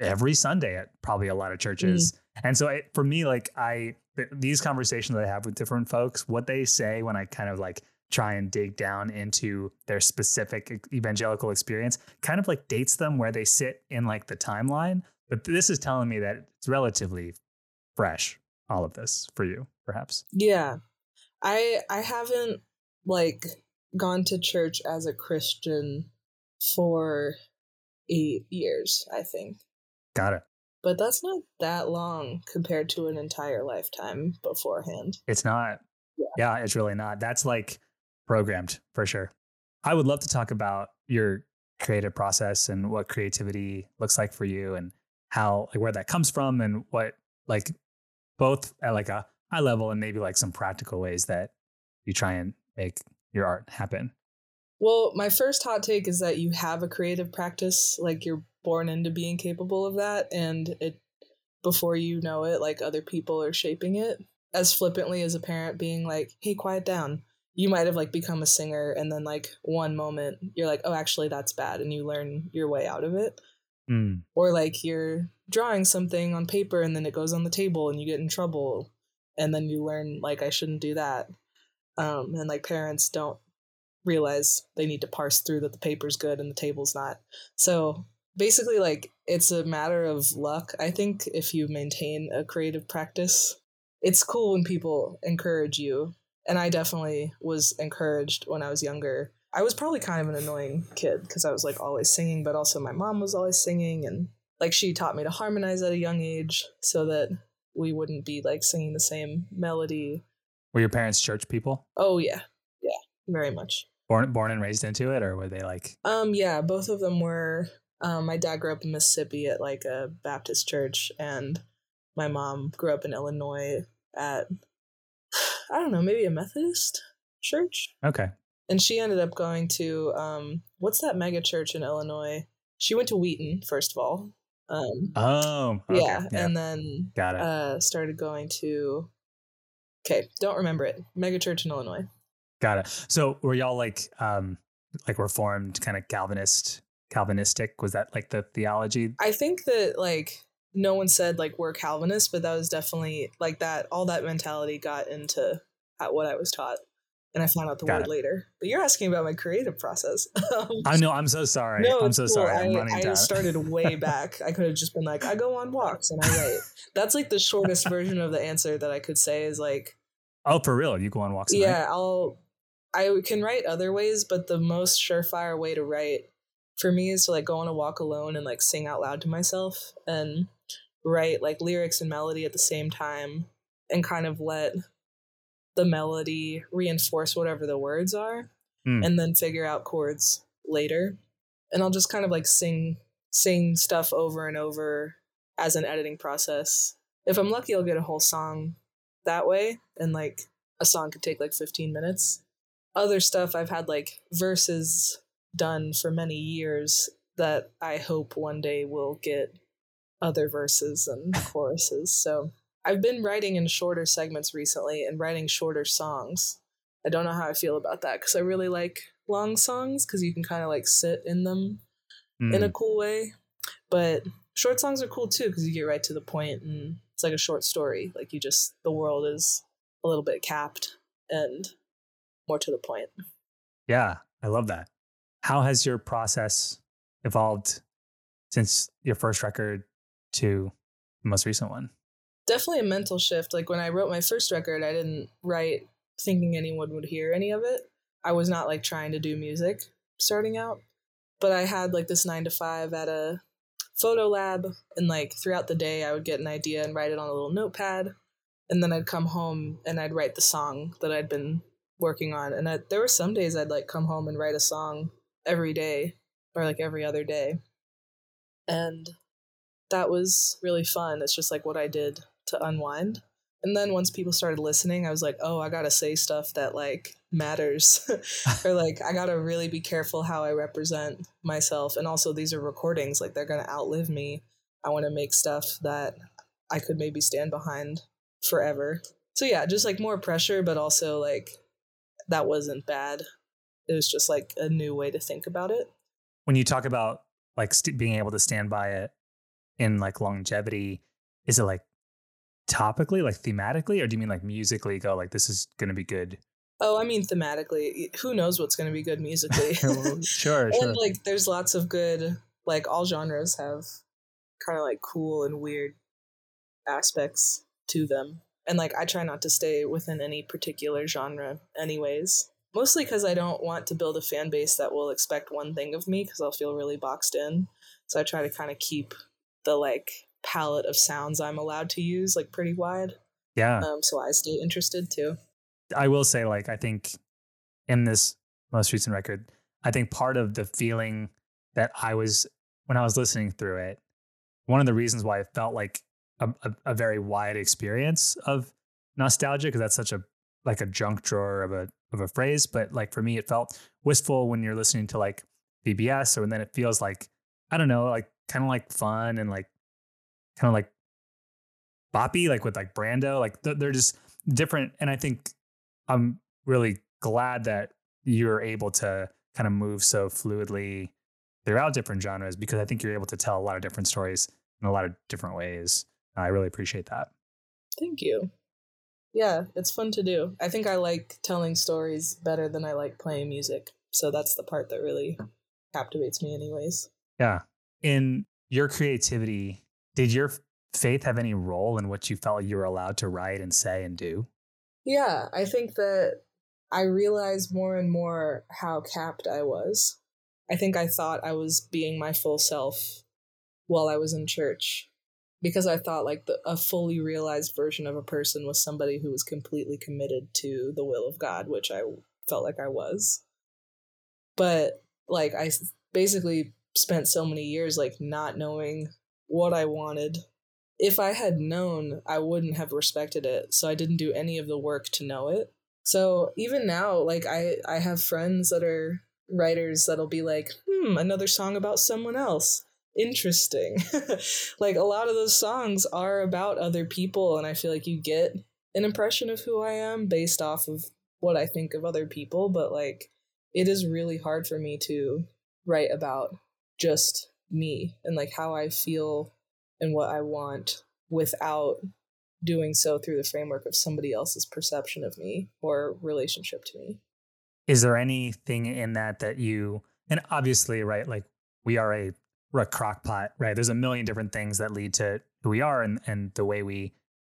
every Sunday at probably a lot of churches. Mm-hmm. And so for me, like these conversations I have with different folks, what they say when I kind of like try and dig down into their specific evangelical experience kind of like dates them where they sit in like the timeline. But this is telling me that it's relatively fresh. All of this for you, perhaps. Yeah. I haven't like gone to church as a Christian for 8 years, I think. Got it. But that's not that long compared to an entire lifetime beforehand. It's not. Yeah, it's really not. That's like programmed for sure. I would love to talk about your creative process and what creativity looks like for you and how, like, where that comes from and what, like, both at like a high level and maybe like some practical ways that you try and make your art happen. Well, my first hot take is that you have a creative practice, like you're born into being capable of that. And it before you know it, like other people are shaping it. As flippantly as a parent being like, hey, quiet down. You might have like become a singer. And then like one moment you're like, oh, actually, that's bad. And you learn your way out of it. Mm. Or like you're drawing something on paper and then it goes on the table and you get in trouble and then you learn like I shouldn't do that. And like parents don't realize they need to parse through that the paper's good and the table's not. So basically like it's a matter of luck. I think if you maintain a creative practice, it's cool when people encourage you. And I definitely was encouraged when I was younger. I was probably kind of an annoying kid because I was like always singing, but also my mom was always singing and like she taught me to harmonize at a young age so that we wouldn't be like singing the same melody. Were your parents church people? Oh, yeah. Yeah, very much. Born and raised into it or were they like? Yeah, both of them were. My dad grew up in Mississippi at like a Baptist church and my mom grew up in Illinois at, I don't know, maybe a Methodist church. Okay. And she ended up going to, what's that mega church in Illinois? She went to Wheaton, first of all. Okay. Yeah. And then got it. Started going to, okay, don't remember it. Mega church in Illinois. Got it. So were y'all like Reformed kind of Calvinistic? Was that like the theology? I think that like no one said like we're Calvinists, but that was definitely like that. All that mentality got into what I was taught. And I found out the word later. But you're asking about my creative process. I know. I'm so sorry. No, I'm so cool. Sorry. I started way back. I could have just been like, I go on walks and I write. That's like the shortest version of the answer that I could say is like. Oh, for real? You go on walks? Yeah, and I can write other ways. But the most surefire way to write for me is to like go on a walk alone and like sing out loud to myself and write like lyrics and melody at the same time and kind of let the melody reinforce whatever the words are and then figure out chords later. And I'll just kind of like sing stuff over and over as an editing process. If I'm lucky, I'll get a whole song that way. And like a song could take like 15 minutes. Other stuff I've had like verses done for many years that I hope one day will get other verses and choruses. So I've been writing in shorter segments recently and writing shorter songs. I don't know how I feel about that because I really like long songs because you can kind of like sit in them in a cool way. But short songs are cool too because you get right to the point and it's like a short story. Like you just, the world is a little bit capped and more to the point. Yeah, I love that. How has your process evolved since your first record to the most recent one? Definitely a mental shift. Like when I wrote my first record, I didn't write thinking anyone would hear any of it. I was not like trying to do music starting out, but I had like this 9-to-5 at a photo lab, and like throughout the day I would get an idea and write it on a little notepad, and then I'd come home and I'd write the song that I'd been working on. And there were some days I'd like come home and write a song every day or like every other day, and that was really fun. It's just like what I did to unwind. And then once people started listening, I was like, oh, I got to say stuff that like matters or like I got to really be careful how I represent myself. And also these are recordings, like they're going to outlive me. I want to make stuff that I could maybe stand behind forever. So yeah, just like more pressure, but also like that wasn't bad. It was just like a new way to think about it. When you talk about like being able to stand by it in like longevity, is it like topically, like thematically, or do you mean like musically go like this is going to be good? Oh, I mean thematically. Who knows what's going to be good musically? Sure. And like there's lots of good, like all genres have kind of like cool and weird aspects to them. And like I try not to stay within any particular genre anyways, mostly because I don't want to build a fan base that will expect one thing of me because I'll feel really boxed in. So I try to kind of keep the like palette of sounds I'm allowed to use like pretty wide. Yeah. So I stay interested too. I will say like I think in this most recent record, I think part of the feeling that I was when I was listening through it, one of the reasons why it felt like a very wide experience of nostalgia, because that's such a like a junk drawer of a phrase, but like for me it felt wistful when you're listening to like BBS, and then it feels like I don't know, like kind of like fun and like kind of like boppy, like with like Brando, like they're just different. And I think I'm really glad that you're able to kind of move so fluidly throughout different genres, because I think you're able to tell a lot of different stories in a lot of different ways. I really appreciate that. Thank you. Yeah, it's fun to do. I think I like telling stories better than I like playing music. So that's the part that really captivates me anyways. Yeah. In your creativity, did your faith have any role in what you felt you were allowed to write and say and do? Yeah, I think that I realized more and more how capped I was. I think I thought I was being my full self while I was in church, because I thought like a fully realized version of a person was somebody who was completely committed to the will of God, which I felt like I was. But like I basically spent so many years like not knowing what I wanted. If I had known, I wouldn't have respected it. So I didn't do any of the work to know it. So even now, like I have friends that are writers that'll be like, another song about someone else. Interesting. Like a lot of those songs are about other people. And I feel like you get an impression of who I am based off of what I think of other people. But like, it is really hard for me to write about just me and like how I feel and what I want without doing so through the framework of somebody else's perception of me or relationship to me. Is there anything in that you, and obviously, right, like we are a crockpot, right? There's a million different things that lead to who we are and the way we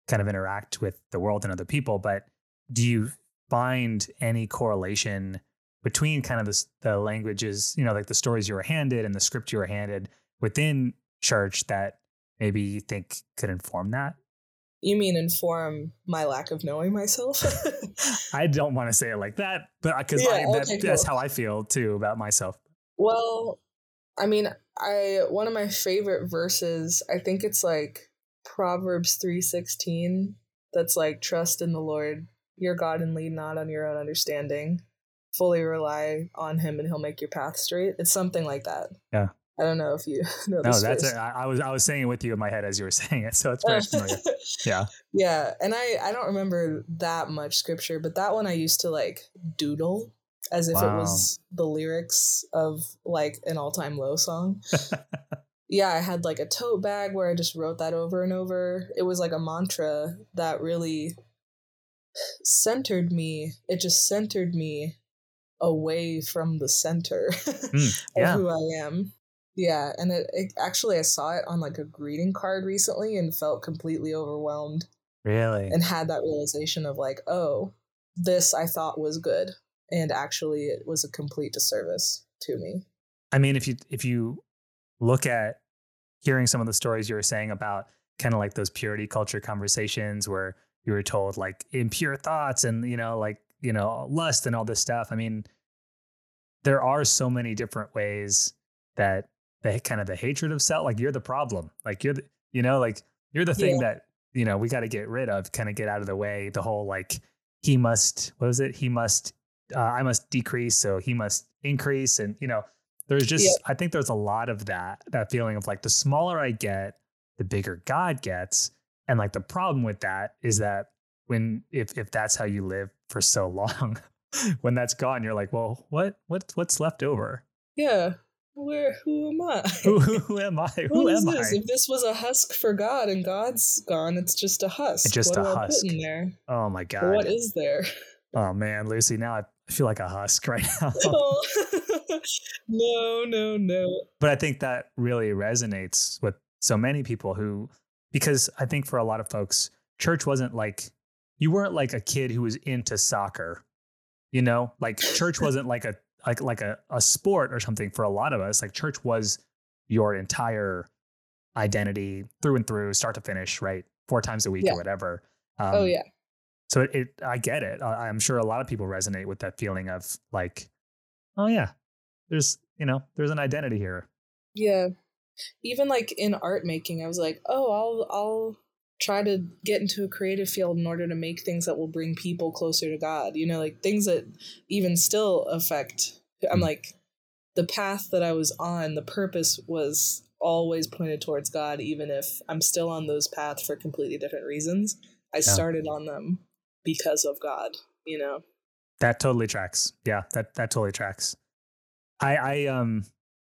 kind of interact with the world and other people. But do you find any correlation between kind of the languages, you know, like the stories you were handed and the script you were handed within church that maybe you think could inform that? You mean inform my lack of knowing myself? I don't want to say it like that, but because that's how I feel too about myself. Well, I mean, one of my favorite verses, I think it's like Proverbs 3:16, that's like, trust in the Lord, your God, and lean not on your own understanding. Fully rely on him and he'll make your path straight. It's something like that. Yeah. I don't know if you know this. No, that's it. I was saying it with you in my head as you were saying it, so it's pretty familiar. Yeah. Yeah. And I don't remember that much scripture, but that one I used to like doodle as if it was the lyrics of like an all-time low song. Yeah, I had like a tote bag where I just wrote that over and over. It was like a mantra that really centered me. It just centered me away from the center of who I am. Yeah, and it actually, I saw it on like a greeting card recently and felt completely overwhelmed. Really? And had that realization of like, oh, this I thought was good, and actually it was a complete disservice to me. I mean, if you look at hearing some of the stories you were saying about kind of like those purity culture conversations where you were told like impure thoughts and, you know, like, you know, lust and all this stuff. I mean, there are so many different ways that the kind of the hatred of self, like you're the problem, like you're the, you know, like you're the thing that, you know, we got to get rid of, kind of get out of the way. The whole like, he must, what was it? He must, I must decrease, so he must increase. And, you know, there's just, I think there's a lot of that feeling of like, the smaller I get, the bigger God gets. And like the problem with that is that when, if that's how you live for so long, when that's gone, you're like, well, what's left over? Yeah. Who am I? Who am I? Who am I? If this was a husk for God and God's gone, it's just a husk. It's just a husk. What do I put in there? Oh my God. What is there? Oh man, Lucy, now I feel like a husk right now. No. But I think that really resonates with so many people who, because I think for a lot of folks, church wasn't like, you weren't like a kid who was into soccer, you know, like church wasn't like a sport or something for a lot of us. Like church was your entire identity through and through, start to finish, right? 4 times a week or whatever. So it I get it. I'm sure a lot of people resonate with that feeling of like, oh yeah, there's, you know, there's an identity here. Yeah. Even like in art making, I was like, oh, I'll try to get into a creative field in order to make things that will bring people closer to God, you know, like things that even still affect. I'm like, the path that I was on, the purpose was always pointed towards God, even if I'm still on those paths for completely different reasons. I started on them because of God, you know. That totally tracks. Yeah, that totally tracks. I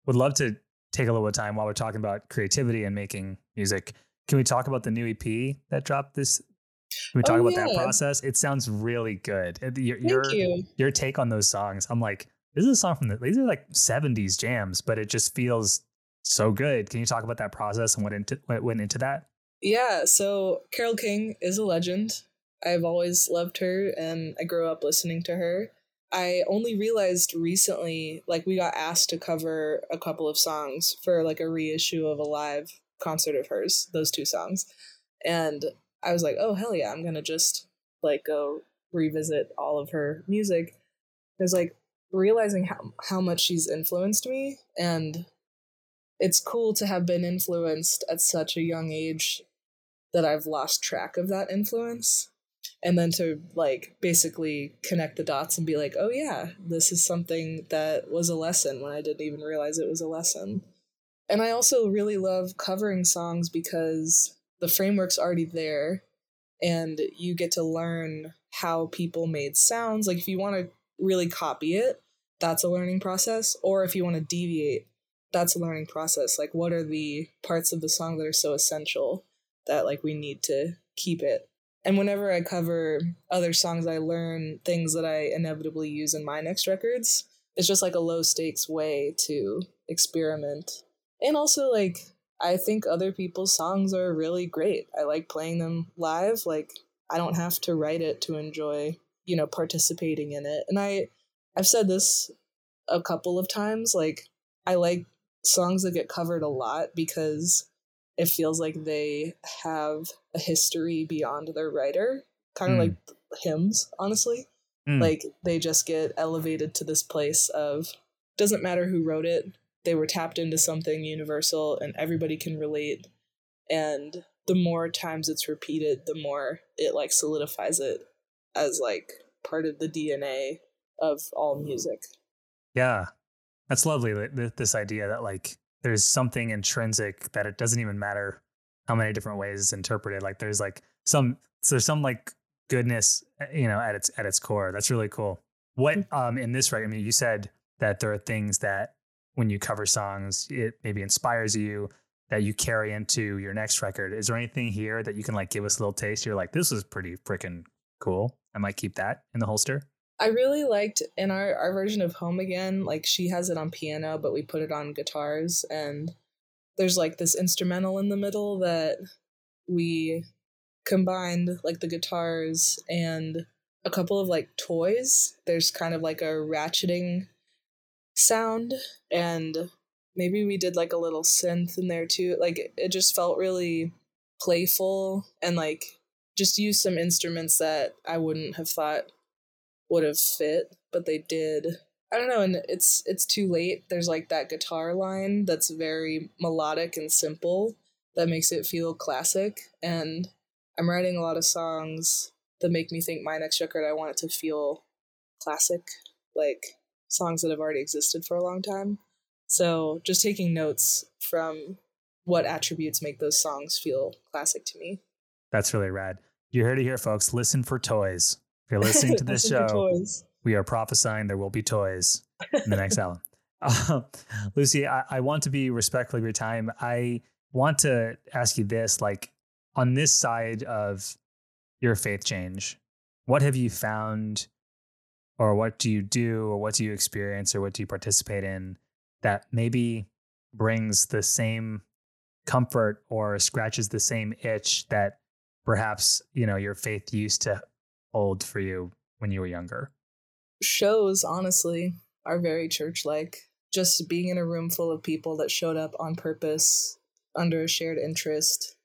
would love to take a little bit of time while we're talking about creativity and making music. Can we talk about the new EP that dropped this? Can we talk about that process? It sounds really good. Your take on those songs. I'm like, this is a song these are like 70s jams, but it just feels so good. Can you talk about that process and what went into that? Yeah. So Carole King is a legend. I've always loved her and I grew up listening to her. I only realized recently, like we got asked to cover a couple of songs for like a reissue of a live concert of hers, those 2 songs, and I was like, oh hell yeah, I'm gonna just like go revisit all of her music. I was like realizing how much she's influenced me, and it's cool to have been influenced at such a young age that I've lost track of that influence, and then to like basically connect the dots and be like, oh yeah, this is something that was a lesson when I didn't even realize it was a lesson. And I also really love covering songs because the framework's already there and you get to learn how people made sounds. Like if you want to really copy it, that's a learning process. Or if you want to deviate, that's a learning process. Like what are the parts of the song that are so essential that like we need to keep it? And whenever I cover other songs, I learn things that I inevitably use in my next records. It's just like a low stakes way to experiment. And also, like, I think other people's songs are really great. I like playing them live. Like, I don't have to write it to enjoy, you know, participating in it. And I've said this a couple of times. Like, I like songs that get covered a lot because it feels like they have a history beyond their writer. Kind of like hymns, honestly. Like, they just get elevated to this place of, doesn't matter who wrote it. they were tapped into something universal and everybody can relate. And the more times it's repeated, the more it like solidifies it as like part of the DNA of all music. Yeah, that's lovely. This idea that like there's something intrinsic that it doesn't even matter how many different ways it's interpreted. Like there's like some like goodness, you know, at its core. That's really cool. What in this, right? I mean, you said that there are things that when you cover songs, it maybe inspires you that you carry into your next record. Is there anything here that you can like give us a little taste? You're like, this is pretty freaking cool. I might keep that in the holster. I really liked in our version of Home Again, like she has it on piano, but we put it on guitars, and there's like this instrumental in the middle that we combined like the guitars and a couple of like toys. There's kind of like a ratcheting sound, and maybe we did like a little synth in there too. Like it just felt really playful and like just used some instruments that I wouldn't have thought would have fit, but they did. I don't know. And it's Too Late. There's like that guitar line that's very melodic and simple that makes it feel classic. And I'm writing a lot of songs that make me think my next record, I want it to feel classic, like songs that have already existed for a long time. So just taking notes from what attributes make those songs feel classic to me. That's really rad. You heard it here, folks. Listen for toys. If you're listening to this show, we are prophesying there will be toys in the next album. Lucy, I want to be respectful of your time. I want to ask you this, like on this side of your faith change, what have you found, or what do you do, or what do you experience, or what do you participate in that maybe brings the same comfort or scratches the same itch that perhaps, you know, your faith used to hold for you when you were younger? Shows, honestly, are very church-like. Just being in a room full of people that showed up on purpose, under a shared interest,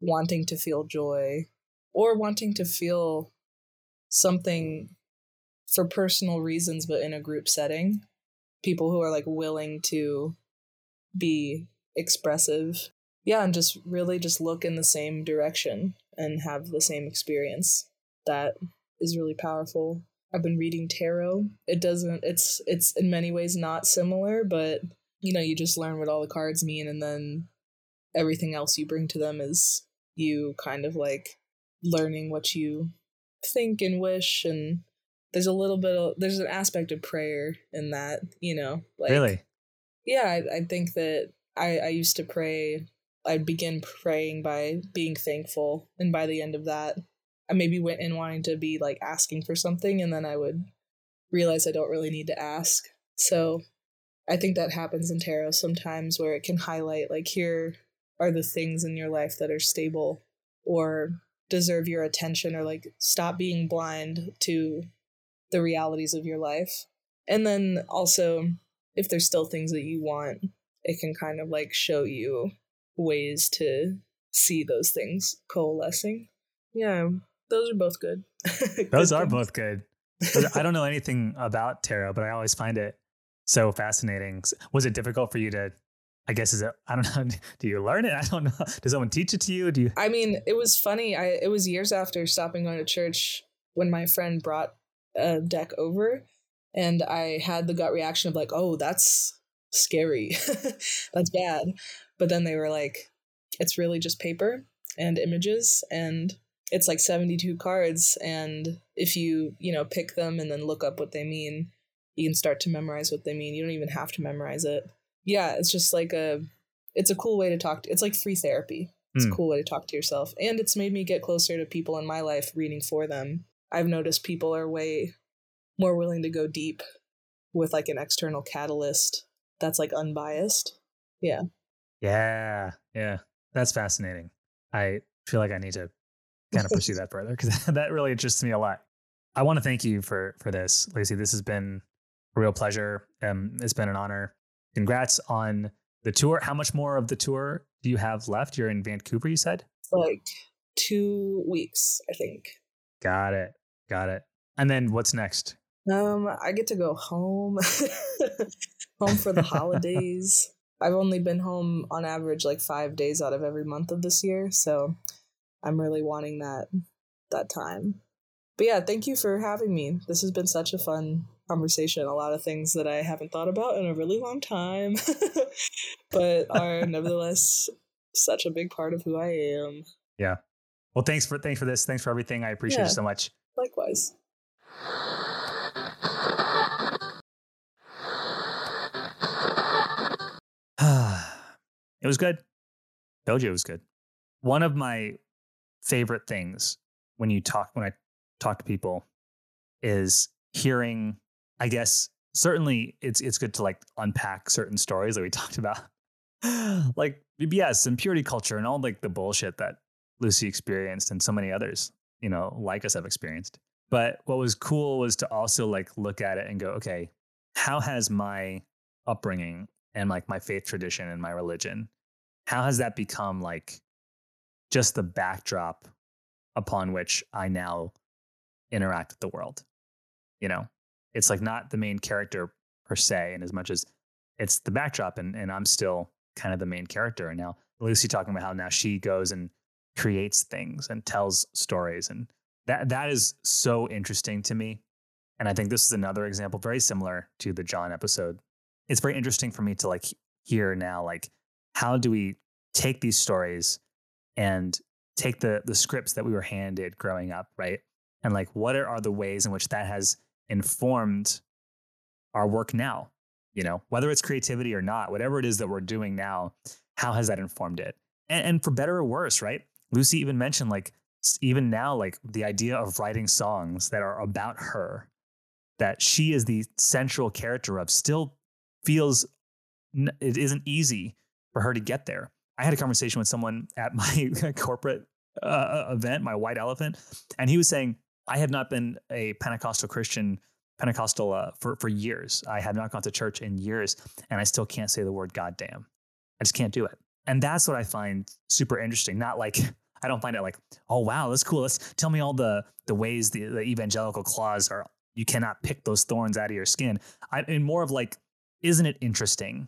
wanting to feel joy, or wanting to feel something for personal reasons, but in a group setting. People who are like willing to be expressive. Yeah, and just really just look in the same direction and have the same experience. That is really powerful. I've been reading tarot. It's in many ways not similar, but you know, you just learn what all the cards mean, and then everything else you bring to them is you kind of like learning what you think and wish. And there's a little bit of, there's an aspect of prayer in that, you know, like, really? Yeah, I think that I used to pray. I'd begin praying by being thankful, and by the end of that, I maybe went in wanting to be like asking for something, and then I would realize I don't really need to ask. So I think that happens in tarot sometimes, where it can highlight like, here are the things in your life that are stable or deserve your attention, or like stop being blind to the realities of your life. And then also, if there's still things that you want, it can kind of like show you ways to see those things coalescing. Yeah. Those are both good. Those are both good. I don't know anything about tarot, but I always find it so fascinating. Was it difficult for you to, I guess, is it, I don't know, do you learn it? I don't know. Does someone teach it to you? Do you? I mean, it was funny. It was years after stopping going to church when my friend brought a deck over, and I had the gut reaction of like, oh, that's scary. That's bad. But then they were like, it's really just paper and images, and it's like 72 cards, and if you pick them and then look up what they mean, you can start to memorize what they mean. You don't even have to memorize it. Yeah, it's just like it's a cool way to talk. It's like free therapy. It's a cool way to talk to yourself. And it's made me get closer to people in my life reading for them. I've noticed people are way more willing to go deep with like an external catalyst that's like unbiased. Yeah. Yeah. Yeah. That's fascinating. I feel like I need to kind of pursue that further, because that really interests me a lot. I want to thank you for this, Lucy. This has been a real pleasure. It's been an honor. Congrats on the tour. How much more of the tour do you have left? You're in Vancouver, you said? Like 2 weeks, I think. Got it. And then what's next? I get to go home, home for the holidays. I've only been home on average like 5 days out of every month of this year, so I'm really wanting that time. But yeah, thank you for having me. This has been such a fun conversation. A lot of things that I haven't thought about in a really long time, but are nevertheless such a big part of who I am. Yeah. Well, thanks for this. Thanks for everything. I appreciate you so much. Likewise. It was good. Told you it was good. One of my favorite things when I talk to people is hearing, I guess, certainly it's good to like unpack certain stories that we talked about, like BBS and purity culture and all like the bullshit that Lucy experienced and so many others, you know, like us have experienced. But what was cool was to also like look at it and go, okay, how has my upbringing and like my faith tradition and my religion, how has that become like just the backdrop upon which I now interact with the world? You know, it's like not the main character per se, and as much as it's the backdrop, and I'm still kind of the main character. And now Lucy talking about how now she goes and creates things and tells stories, and that is so interesting to me. And I think this is another example, very similar to the John episode. It's very interesting for me to like hear now, like, how do we take these stories and take the scripts that we were handed growing up, right? And like, what are the ways in which that has informed our work now? You know, whether it's creativity or not, whatever it is that we're doing now, how has that informed it? And for better or worse, right? Lucy even mentioned like, even now, like the idea of writing songs that are about her, that she is the central character of, still feels it isn't easy for her to get there. I had a conversation with someone at my corporate event, my White Elephant, and he was saying, I have not been a Pentecostal Christian, for years. I have not gone to church in years, and I still can't say the word goddamn. I just can't do it. And that's what I find super interesting. Not like, I don't find it like, oh, wow, that's cool. Let's tell me all the ways the evangelical claws are, you cannot pick those thorns out of your skin. I mean, more of like, isn't it interesting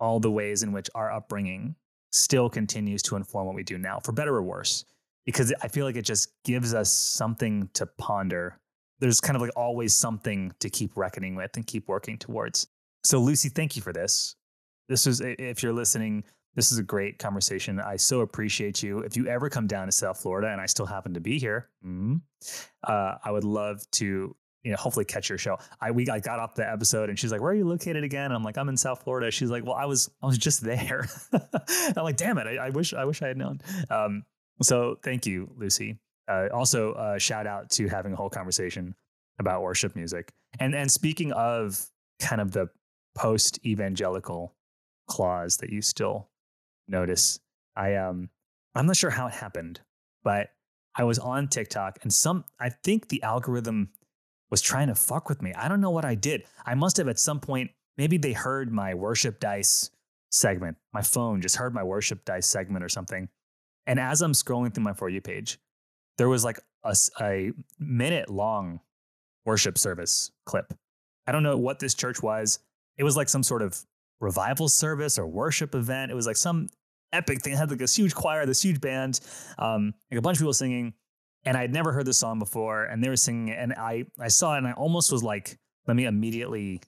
all the ways in which our upbringing still continues to inform what we do now, for better or worse? Because I feel like it just gives us something to ponder. There's kind of like always something to keep reckoning with and keep working towards. So Lucy, thank you for this. This is, if you're listening, this is a great conversation. I so appreciate you. If you ever come down to South Florida, and I still happen to be here, I would love to, you know, hopefully catch your show. I got off the episode and she's like, where are you located again? And I'm like, I'm in South Florida. She's like, well, I was just there. I'm like, damn it. I wish I had known. So thank you, Lucy. Also, shout out to having a whole conversation about worship music. And speaking of kind of the post evangelical clause that you still notice, I'm not sure how it happened, but I was on TikTok and I think the algorithm was trying to fuck with me. I don't know what I did. I must have at some point, maybe they heard my Worship Dice segment. My phone just heard my Worship Dice segment or something. And as I'm scrolling through my For You page, there was like a minute long worship service clip. I don't know what this church was. It was like some sort of revival service or worship event. It was like some epic thing. It had like this huge choir, this huge band, like a bunch of people singing. And I'd never heard this song before, and they were singing it, and I saw it, and I almost was like, let me immediately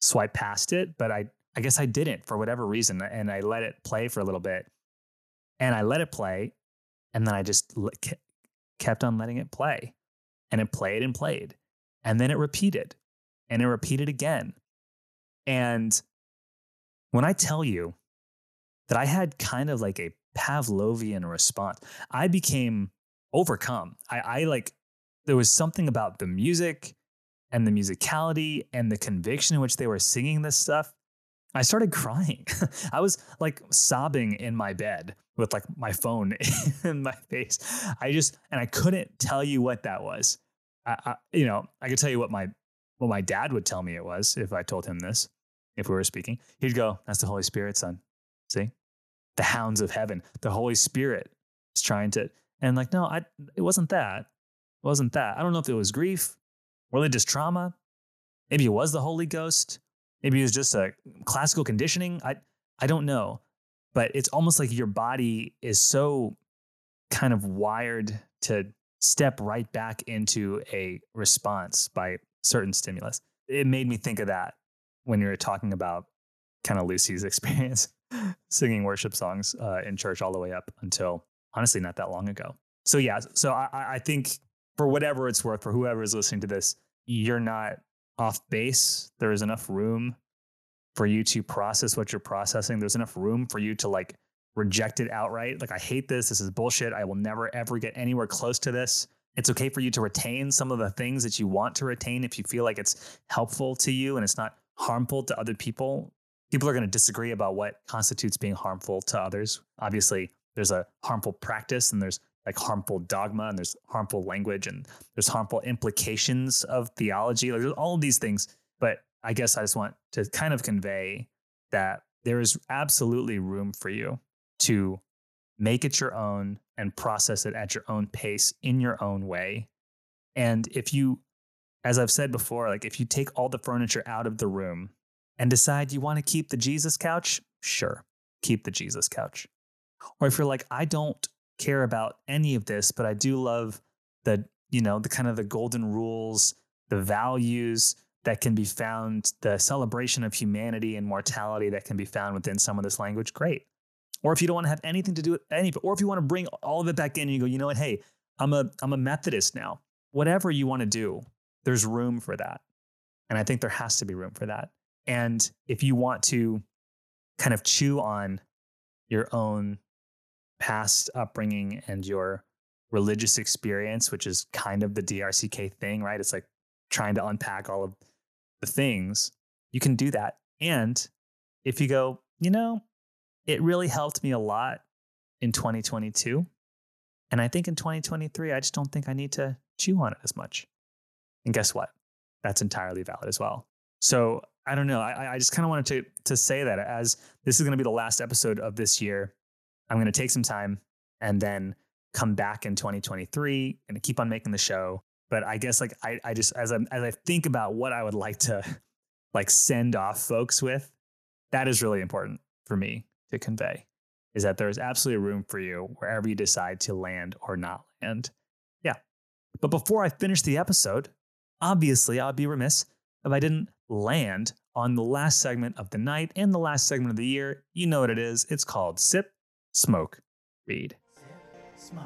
swipe past it, but I guess I didn't for whatever reason, and I let it play for a little bit, and I let it play, and then I just kept on letting it play, and it played and played, and then it repeated again. And when I tell you that I had kind of like a Pavlovian response, I became overcome. I like, there was something about the music and the musicality and the conviction in which they were singing this stuff. I started crying. I was like sobbing in my bed with like my phone in my face. And I couldn't tell you what that was. I could tell you what my dad would tell me it was if I told him this, if we were speaking. He'd go, that's the Holy Spirit, son. See? The hounds of heaven. The Holy Spirit is trying to... And like, no, it wasn't that. I don't know if it was grief, religious trauma. Maybe it was the Holy Ghost. Maybe it was just a classical conditioning. I don't know. But it's almost like your body is so kind of wired to step right back into a response by certain stimulus. It made me think of that when you were talking about kind of Lucy's experience singing worship songs in church all the way up until honestly not that long ago. So yeah, so I think for whatever it's worth, for whoever is listening to this, you're not off base. There is enough room for you to process what you're processing. There's enough room for you to like reject it outright. Like, I hate this. This is bullshit. I will never, ever get anywhere close to this. It's okay for you to retain some of the things that you want to retain if you feel like it's helpful to you and it's not harmful to other people. People are going to disagree about what constitutes being harmful to others. Obviously, there's a harmful practice and there's like harmful dogma and there's harmful language and there's harmful implications of theology. Like, there's all of these things. But I guess I just want to kind of convey that there is absolutely room for you to make it your own and process it at your own pace in your own way. And if you, as I've said before, like if you take all the furniture out of the room and decide you want to keep the Jesus couch, sure, keep the Jesus couch. Or if you're like, I don't care about any of this, but I do love the, you know, the kind of the golden rules, the values that can be found, the celebration of humanity and mortality that can be found within some of this language, great. Or if you don't want to have anything to do with any, or if you want to bring all of it back in and you go, you know what, hey, I'm a Methodist now. Whatever you want to do, there's room for that. And I think there has to be room for that. And if you want to kind of chew on your own past upbringing and your religious experience, which is kind of the DRCK thing, right? It's like trying to unpack all of the things, you can do that. And if you go, you know, it really helped me a lot in 2022. And I think in 2023, I just don't think I need to chew on it as much. And guess what? That's entirely valid as well. So I don't know. I just kind of wanted to say that as this is going to be the last episode of this year, I'm going to take some time and then come back in 2023 and keep on making the show. But I guess like I just, as I think about what I would like to like send off folks with, that is really important for me to convey, is that there is absolutely room for you wherever you decide to land or not land. Yeah. But before I finish the episode, obviously I'd be remiss if I didn't land on the last segment of the night and the last segment of the year. You know what it is. It's called Sip, Smoke, Read. Sip,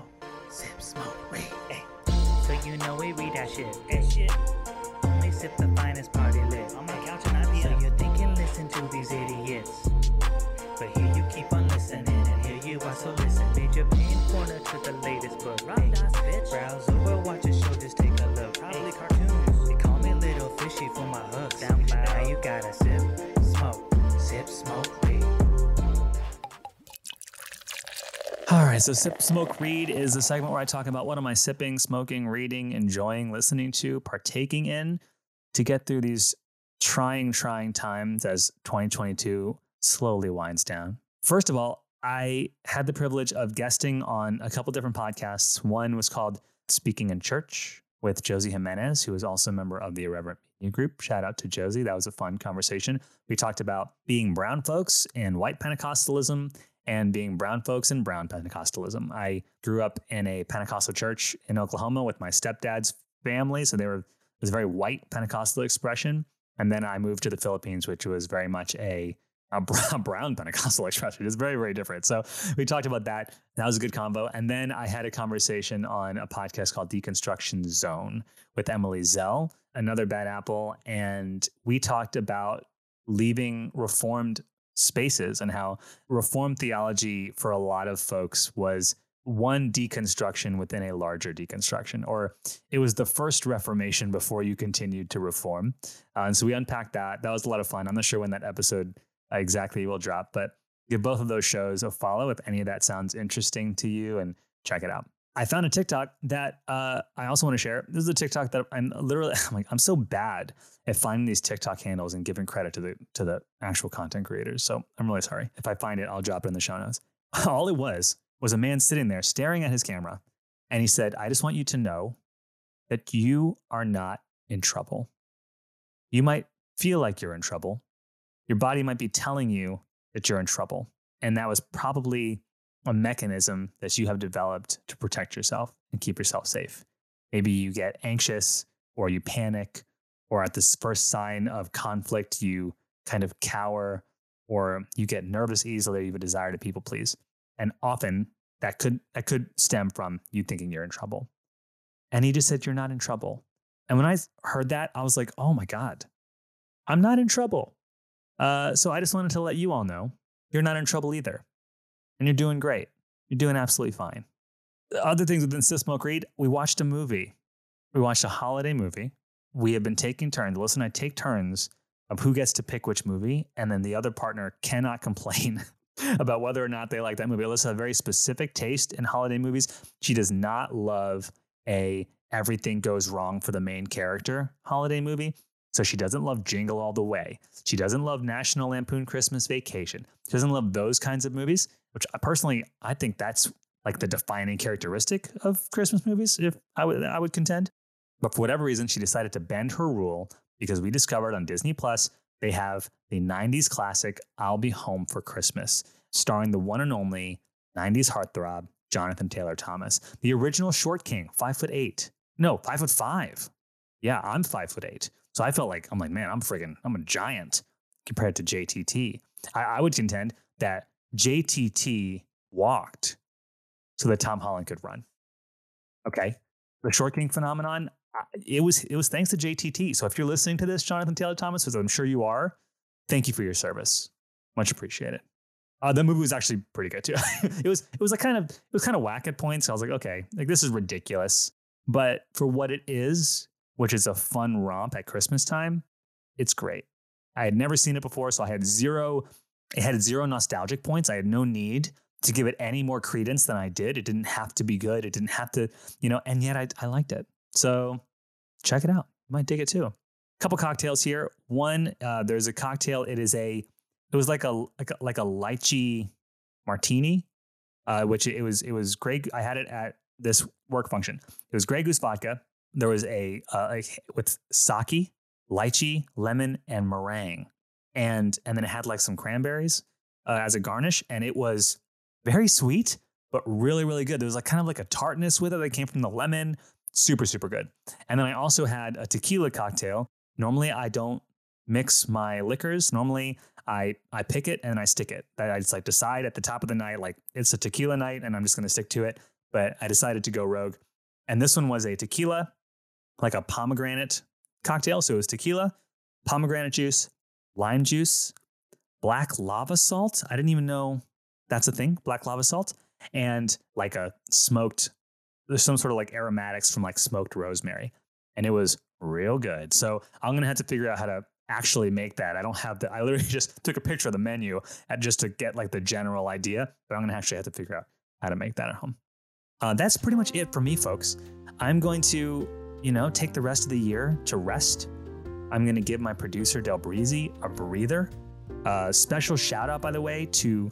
smoke, read. Hey. So you know we read that shit. That shit. Only sip the finest party lit. On my couch and I be so you're thinking, listen to these idiots. But here you keep on listening, and here you are, so listen. Major pain corner to the latest book. Right, bitch. Browse over, watch a show, just take a look. Probably cartoons. They call me little fishy for my hooks. Down loud. Now you gotta sip, smoke, sip, smoke, read. All right, so Sip, Smoke, Read is the segment where I talk about what am I sipping, smoking, reading, enjoying, listening to, partaking in to get through these trying times as 2022 slowly winds down. First of all, I had the privilege of guesting on a couple different podcasts. One was called Speaking in Church with Josie Jimenez, who is also a member of the Irreverent Media Group. Shout out to Josie. That was a fun conversation. We talked about being brown folks and white Pentecostalism and being brown folks and brown Pentecostalism. I grew up in a Pentecostal church in Oklahoma with my stepdad's family. So it was a very white Pentecostal expression. And then I moved to the Philippines, which was very much a brown Pentecostal expression. It's very, very different. So we talked about that. That was a good combo. And then I had a conversation on a podcast called Deconstruction Zone with Emily Zell, another bad apple. And we talked about leaving Reformed spaces and how Reformed theology for a lot of folks was one deconstruction within a larger deconstruction, or it was the first Reformation before you continued to reform. And so we unpacked that. That was a lot of fun. I'm not sure when that episode exactly will drop, but give both of those shows a follow if any of that sounds interesting to you and check it out. I found a TikTok that I also want to share. This is a TikTok that I'm so bad at finding these TikTok handles and giving credit to the actual content creators. So I'm really sorry. If I find it, I'll drop it in the show notes. All it was a man sitting there staring at his camera. And he said, I just want you to know that you are not in trouble. You might feel like you're in trouble. Your body might be telling you that you're in trouble. And that was probably a mechanism that you have developed to protect yourself and keep yourself safe. Maybe you get anxious or you panic, or at this first sign of conflict, you kind of cower, or you get nervous easily, or you have a desire to people please. And often that could stem from you thinking you're in trouble. And he just said, you're not in trouble. And when I heard that, I was like, oh my God, I'm not in trouble. So I just wanted to let you all know you're not in trouble either. And you're doing great. You're doing absolutely fine. Other things within Cis Smoke Read, we watched a movie. We watched a holiday movie. We have been taking turns. Alyssa and I take turns of who gets to pick which movie. And then the other partner cannot complain about whether or not they like that movie. Alyssa has a very specific taste in holiday movies. She does not love a everything goes wrong for the main character holiday movie. So she doesn't love Jingle All the Way. She doesn't love National Lampoon Christmas Vacation. She doesn't love those kinds of movies, which personally, I think that's like the defining characteristic of Christmas movies, if I would contend. But for whatever reason, she decided to bend her rule because we discovered on Disney Plus, they have the 90s classic, I'll Be Home for Christmas, starring the one and only 90s heartthrob, Jonathan Taylor Thomas. The original Short King, 5'8". No, 5'5". Yeah, I'm 5'8". So I felt like, I'm like, man, I'm a giant compared to JTT. I would contend that JTT walked so that Tom Holland could run. Okay. The Short King phenomenon, it was thanks to JTT. So if you're listening to this, Jonathan Taylor Thomas, which I'm sure you are, thank you for your service. Much appreciated. The movie was actually pretty good too. it was kind of whack at points. I was like, okay, like this is ridiculous. But for what it is, which is a fun romp at Christmas time, it's great. I had never seen it before, so it had zero nostalgic points. I had no need to give it any more credence than I did. It didn't have to be good. It didn't have to, and yet I liked it. So check it out. You might dig it too. A couple cocktails here. One, there's a cocktail. It was like a lychee martini, which it was Grey. I had it at this work function. It was Grey Goose vodka. There was a with sake, lychee, lemon, and meringue, and then it had like some cranberries as a garnish, and it was very sweet, but really, really good. There was like kind of like a tartness with it that came from the lemon. Super, super good. And then I also had a tequila cocktail. Normally, I don't mix my liquors. Normally, I pick it and I stick it. I just like decide at the top of the night, like it's a tequila night and I'm just going to stick to it. But I decided to go rogue. And this one was a tequila, like a pomegranate cocktail. So it was tequila, pomegranate juice, lime juice, black lava salt. I didn't even know that's a thing, black lava salt, and like a smoked, there's some sort of like aromatics from like smoked rosemary. And it was real good. So I'm going to have to figure out how to actually make that. I literally just took a picture of the menu just to get like the general idea, but I'm going to actually have to figure out how to make that at home. That's pretty much it for me, folks. I'm going to, take the rest of the year to rest. I'm going to give my producer, Del Breezy, a breather. Special shout out, by the way, to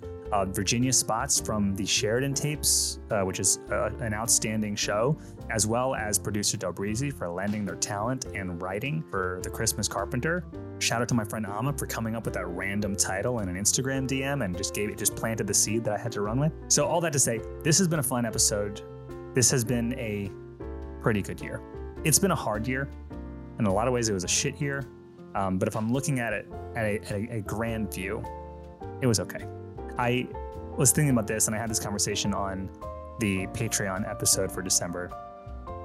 Virginia Spots from the Sheridan Tapes, which is an outstanding show, as well as producer Del Breezy for lending their talent and writing for The Christmas Carpenter. Shout out to my friend Amma for coming up with that random title in an Instagram DM and just planted the seed that I had to run with. So all that to say, this has been a fun episode. This has been a pretty good year. It's been a hard year. In a lot of ways, it was a shit year. But if I'm looking at it at a grand view, it was okay. I was thinking about this, and I had this conversation on the Patreon episode for December.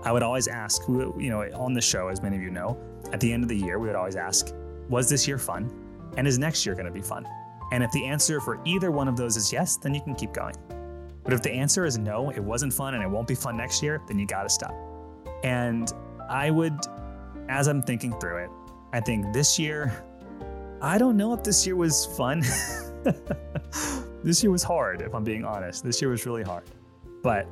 I would always ask, on the show, as many of you know, at the end of the year, we would always ask, was this year fun? And is next year going to be fun? And if the answer for either one of those is yes, then you can keep going. But if the answer is no, it wasn't fun and it won't be fun next year, then you got to stop. And I would, as I'm thinking through it, I think this year, I don't know if this year was fun. This year was hard, if I'm being honest. This year was really hard. But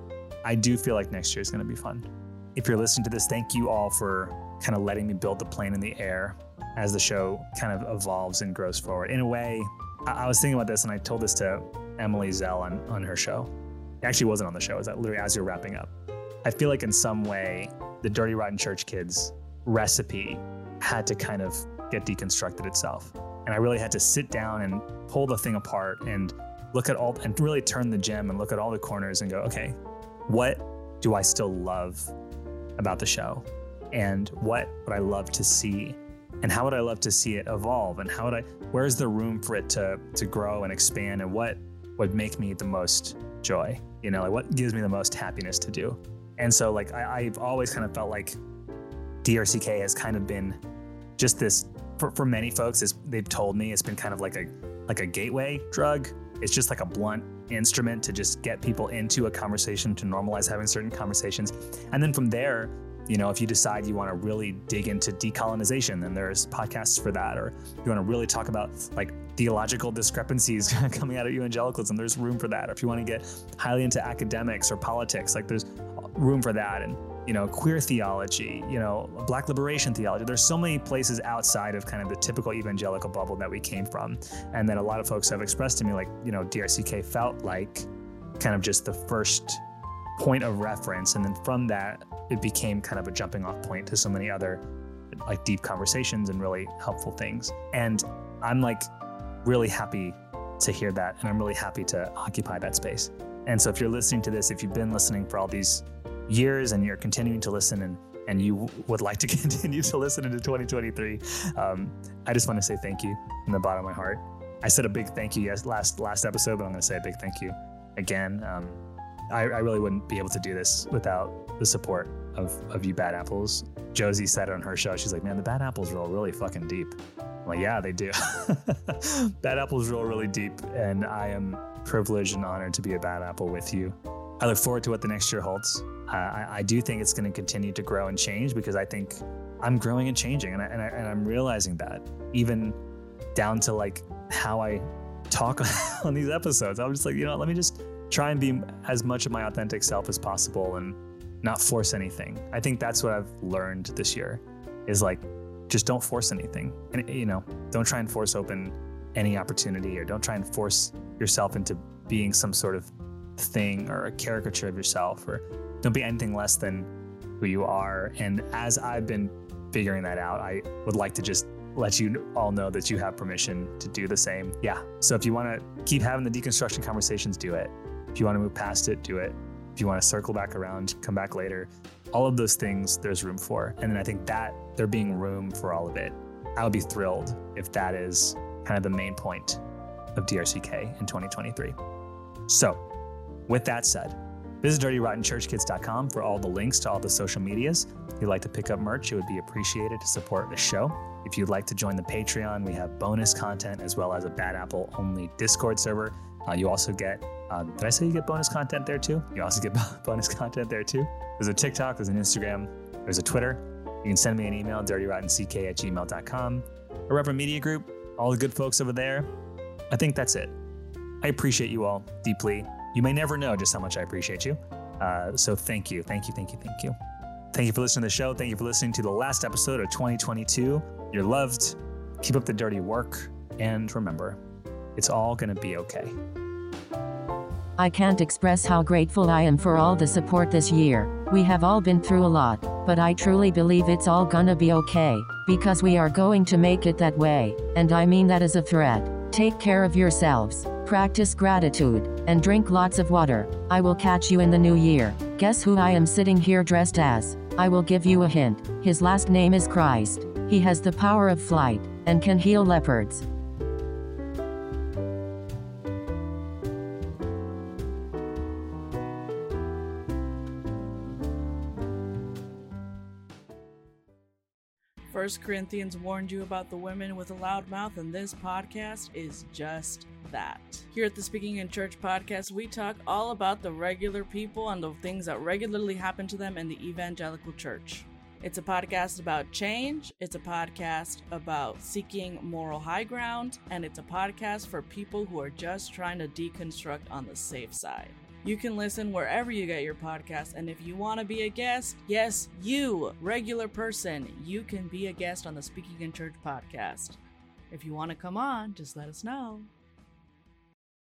I do feel like next year is going to be fun. If you're listening to this, thank you all for kind of letting me build the plane in the air as the show kind of evolves and grows forward. In a way, I was thinking about this, and I told this to Emily Zell on her show. It actually wasn't on the show. It was literally as you're wrapping up. I feel like in some way, the Dirty Rotten Church Kids recipe had to kind of get deconstructed itself. And I really had to sit down and pull the thing apart and look at all, and really turn the gem and look at all the corners and go, okay, what do I still love about the show? And what would I love to see? And how would I love to see it evolve? And how would I, where's the room for it to grow and expand? And what would make me the most joy? You know, like what gives me the most happiness to do? And so like, I've always kind of felt like DRCK has kind of been just this, for many folks, they've told me it's been kind of like a gateway drug. It's just like a blunt instrument to just get people into a conversation, to normalize having certain conversations. And then from there, you know, if you decide you want to really dig into decolonization, then there's podcasts for that. Or you want to really talk about like theological discrepancies coming out of evangelicalism, there's room for that. Or if you want to get highly into academics or politics, like there's room for that. And, you know, queer theology, you know, Black liberation theology. There's so many places outside of kind of the typical evangelical bubble that we came from. And then a lot of folks have expressed to me, like, you know, DRCK felt like kind of just the first point of reference. And then from that, it became kind of a jumping off point to so many other like deep conversations and really helpful things. And I'm like really happy to hear that. And I'm really happy to occupy that space. And so if you're listening to this, if you've been listening for all these years and you're continuing to listen and you would like to continue to listen into 2023, I just want to say thank you from the bottom of my heart. I said a big thank you last episode, but I'm going to say a big thank you again. I really wouldn't be able to do this without the support of you Bad Apples. Josie said it on her show. She's like, man, the Bad Apples roll really fucking deep. I'm like, yeah, they do. Bad Apples roll really deep, and I am privileged and honored to be a Bad Apple with you. I look forward to what the next year holds. I do think it's going to continue to grow and change, because I think I'm growing and changing, and I'm realizing that even down to like how I talk on these episodes. I'm just like, you know, let me just try and be as much of my authentic self as possible and not force anything. I think that's what I've learned this year is like, just don't force anything. And, you know, don't try and force open any opportunity, or don't try and force yourself into being some sort of thing or a caricature of yourself, or don't be anything less than who you are. And as I've been figuring that out, I would like to just let you all know that you have permission to do the same. Yeah. So if you want to keep having the deconstruction conversations, do it. If you want to move past it, do it. If you want to circle back around, come back later. All of those things there's room for. And then I think that there being room for all of it, I would be thrilled if that is kind of the main point of DRCK in 2023. So with that said, visit dirtyrottenchurchkids.com for all the links to all the social medias. If you'd like to pick up merch, it would be appreciated to support the show. If you'd like to join the Patreon, we have bonus content as well as a Bad Apple only Discord server. You also get, did I say you get bonus content there too? You also get bonus content there too. There's a TikTok, there's an Instagram, there's a Twitter. You can send me an email, dirtyrottenck@gmail.com. Irreverent Media Group, all the good folks over there. I think that's it. I appreciate you all deeply. You may never know just how much I appreciate you. So thank you. Thank you. Thank you. Thank you. Thank you for listening to the show. Thank you for listening to the last episode of 2022. You're loved. Keep up the dirty work. And remember, it's all going to be okay. I can't express how grateful I am for all the support this year. We have all been through a lot, but I truly believe it's all gonna be okay, because we are going to make it that way. And I mean that as a threat. Take care of yourselves. Practice gratitude, and drink lots of water. I will catch you in the new year. Guess who I am sitting here dressed as? I will give you a hint. His last name is Christ. He has the power of flight, and can heal leopards. First Corinthians warned you about the women with a loud mouth, and this podcast is just that. Here at the Speaking in Church podcast, we talk all about the regular people and the things that regularly happen to them in the evangelical church. It's a podcast about change, it's a podcast about seeking moral high ground, and it's a podcast for people who are just trying to deconstruct on the safe side. You can listen wherever you get your podcast, and if you want to be a guest, yes, you, regular person, you can be a guest on the Speaking in Church podcast. If you want to come on, just let us know.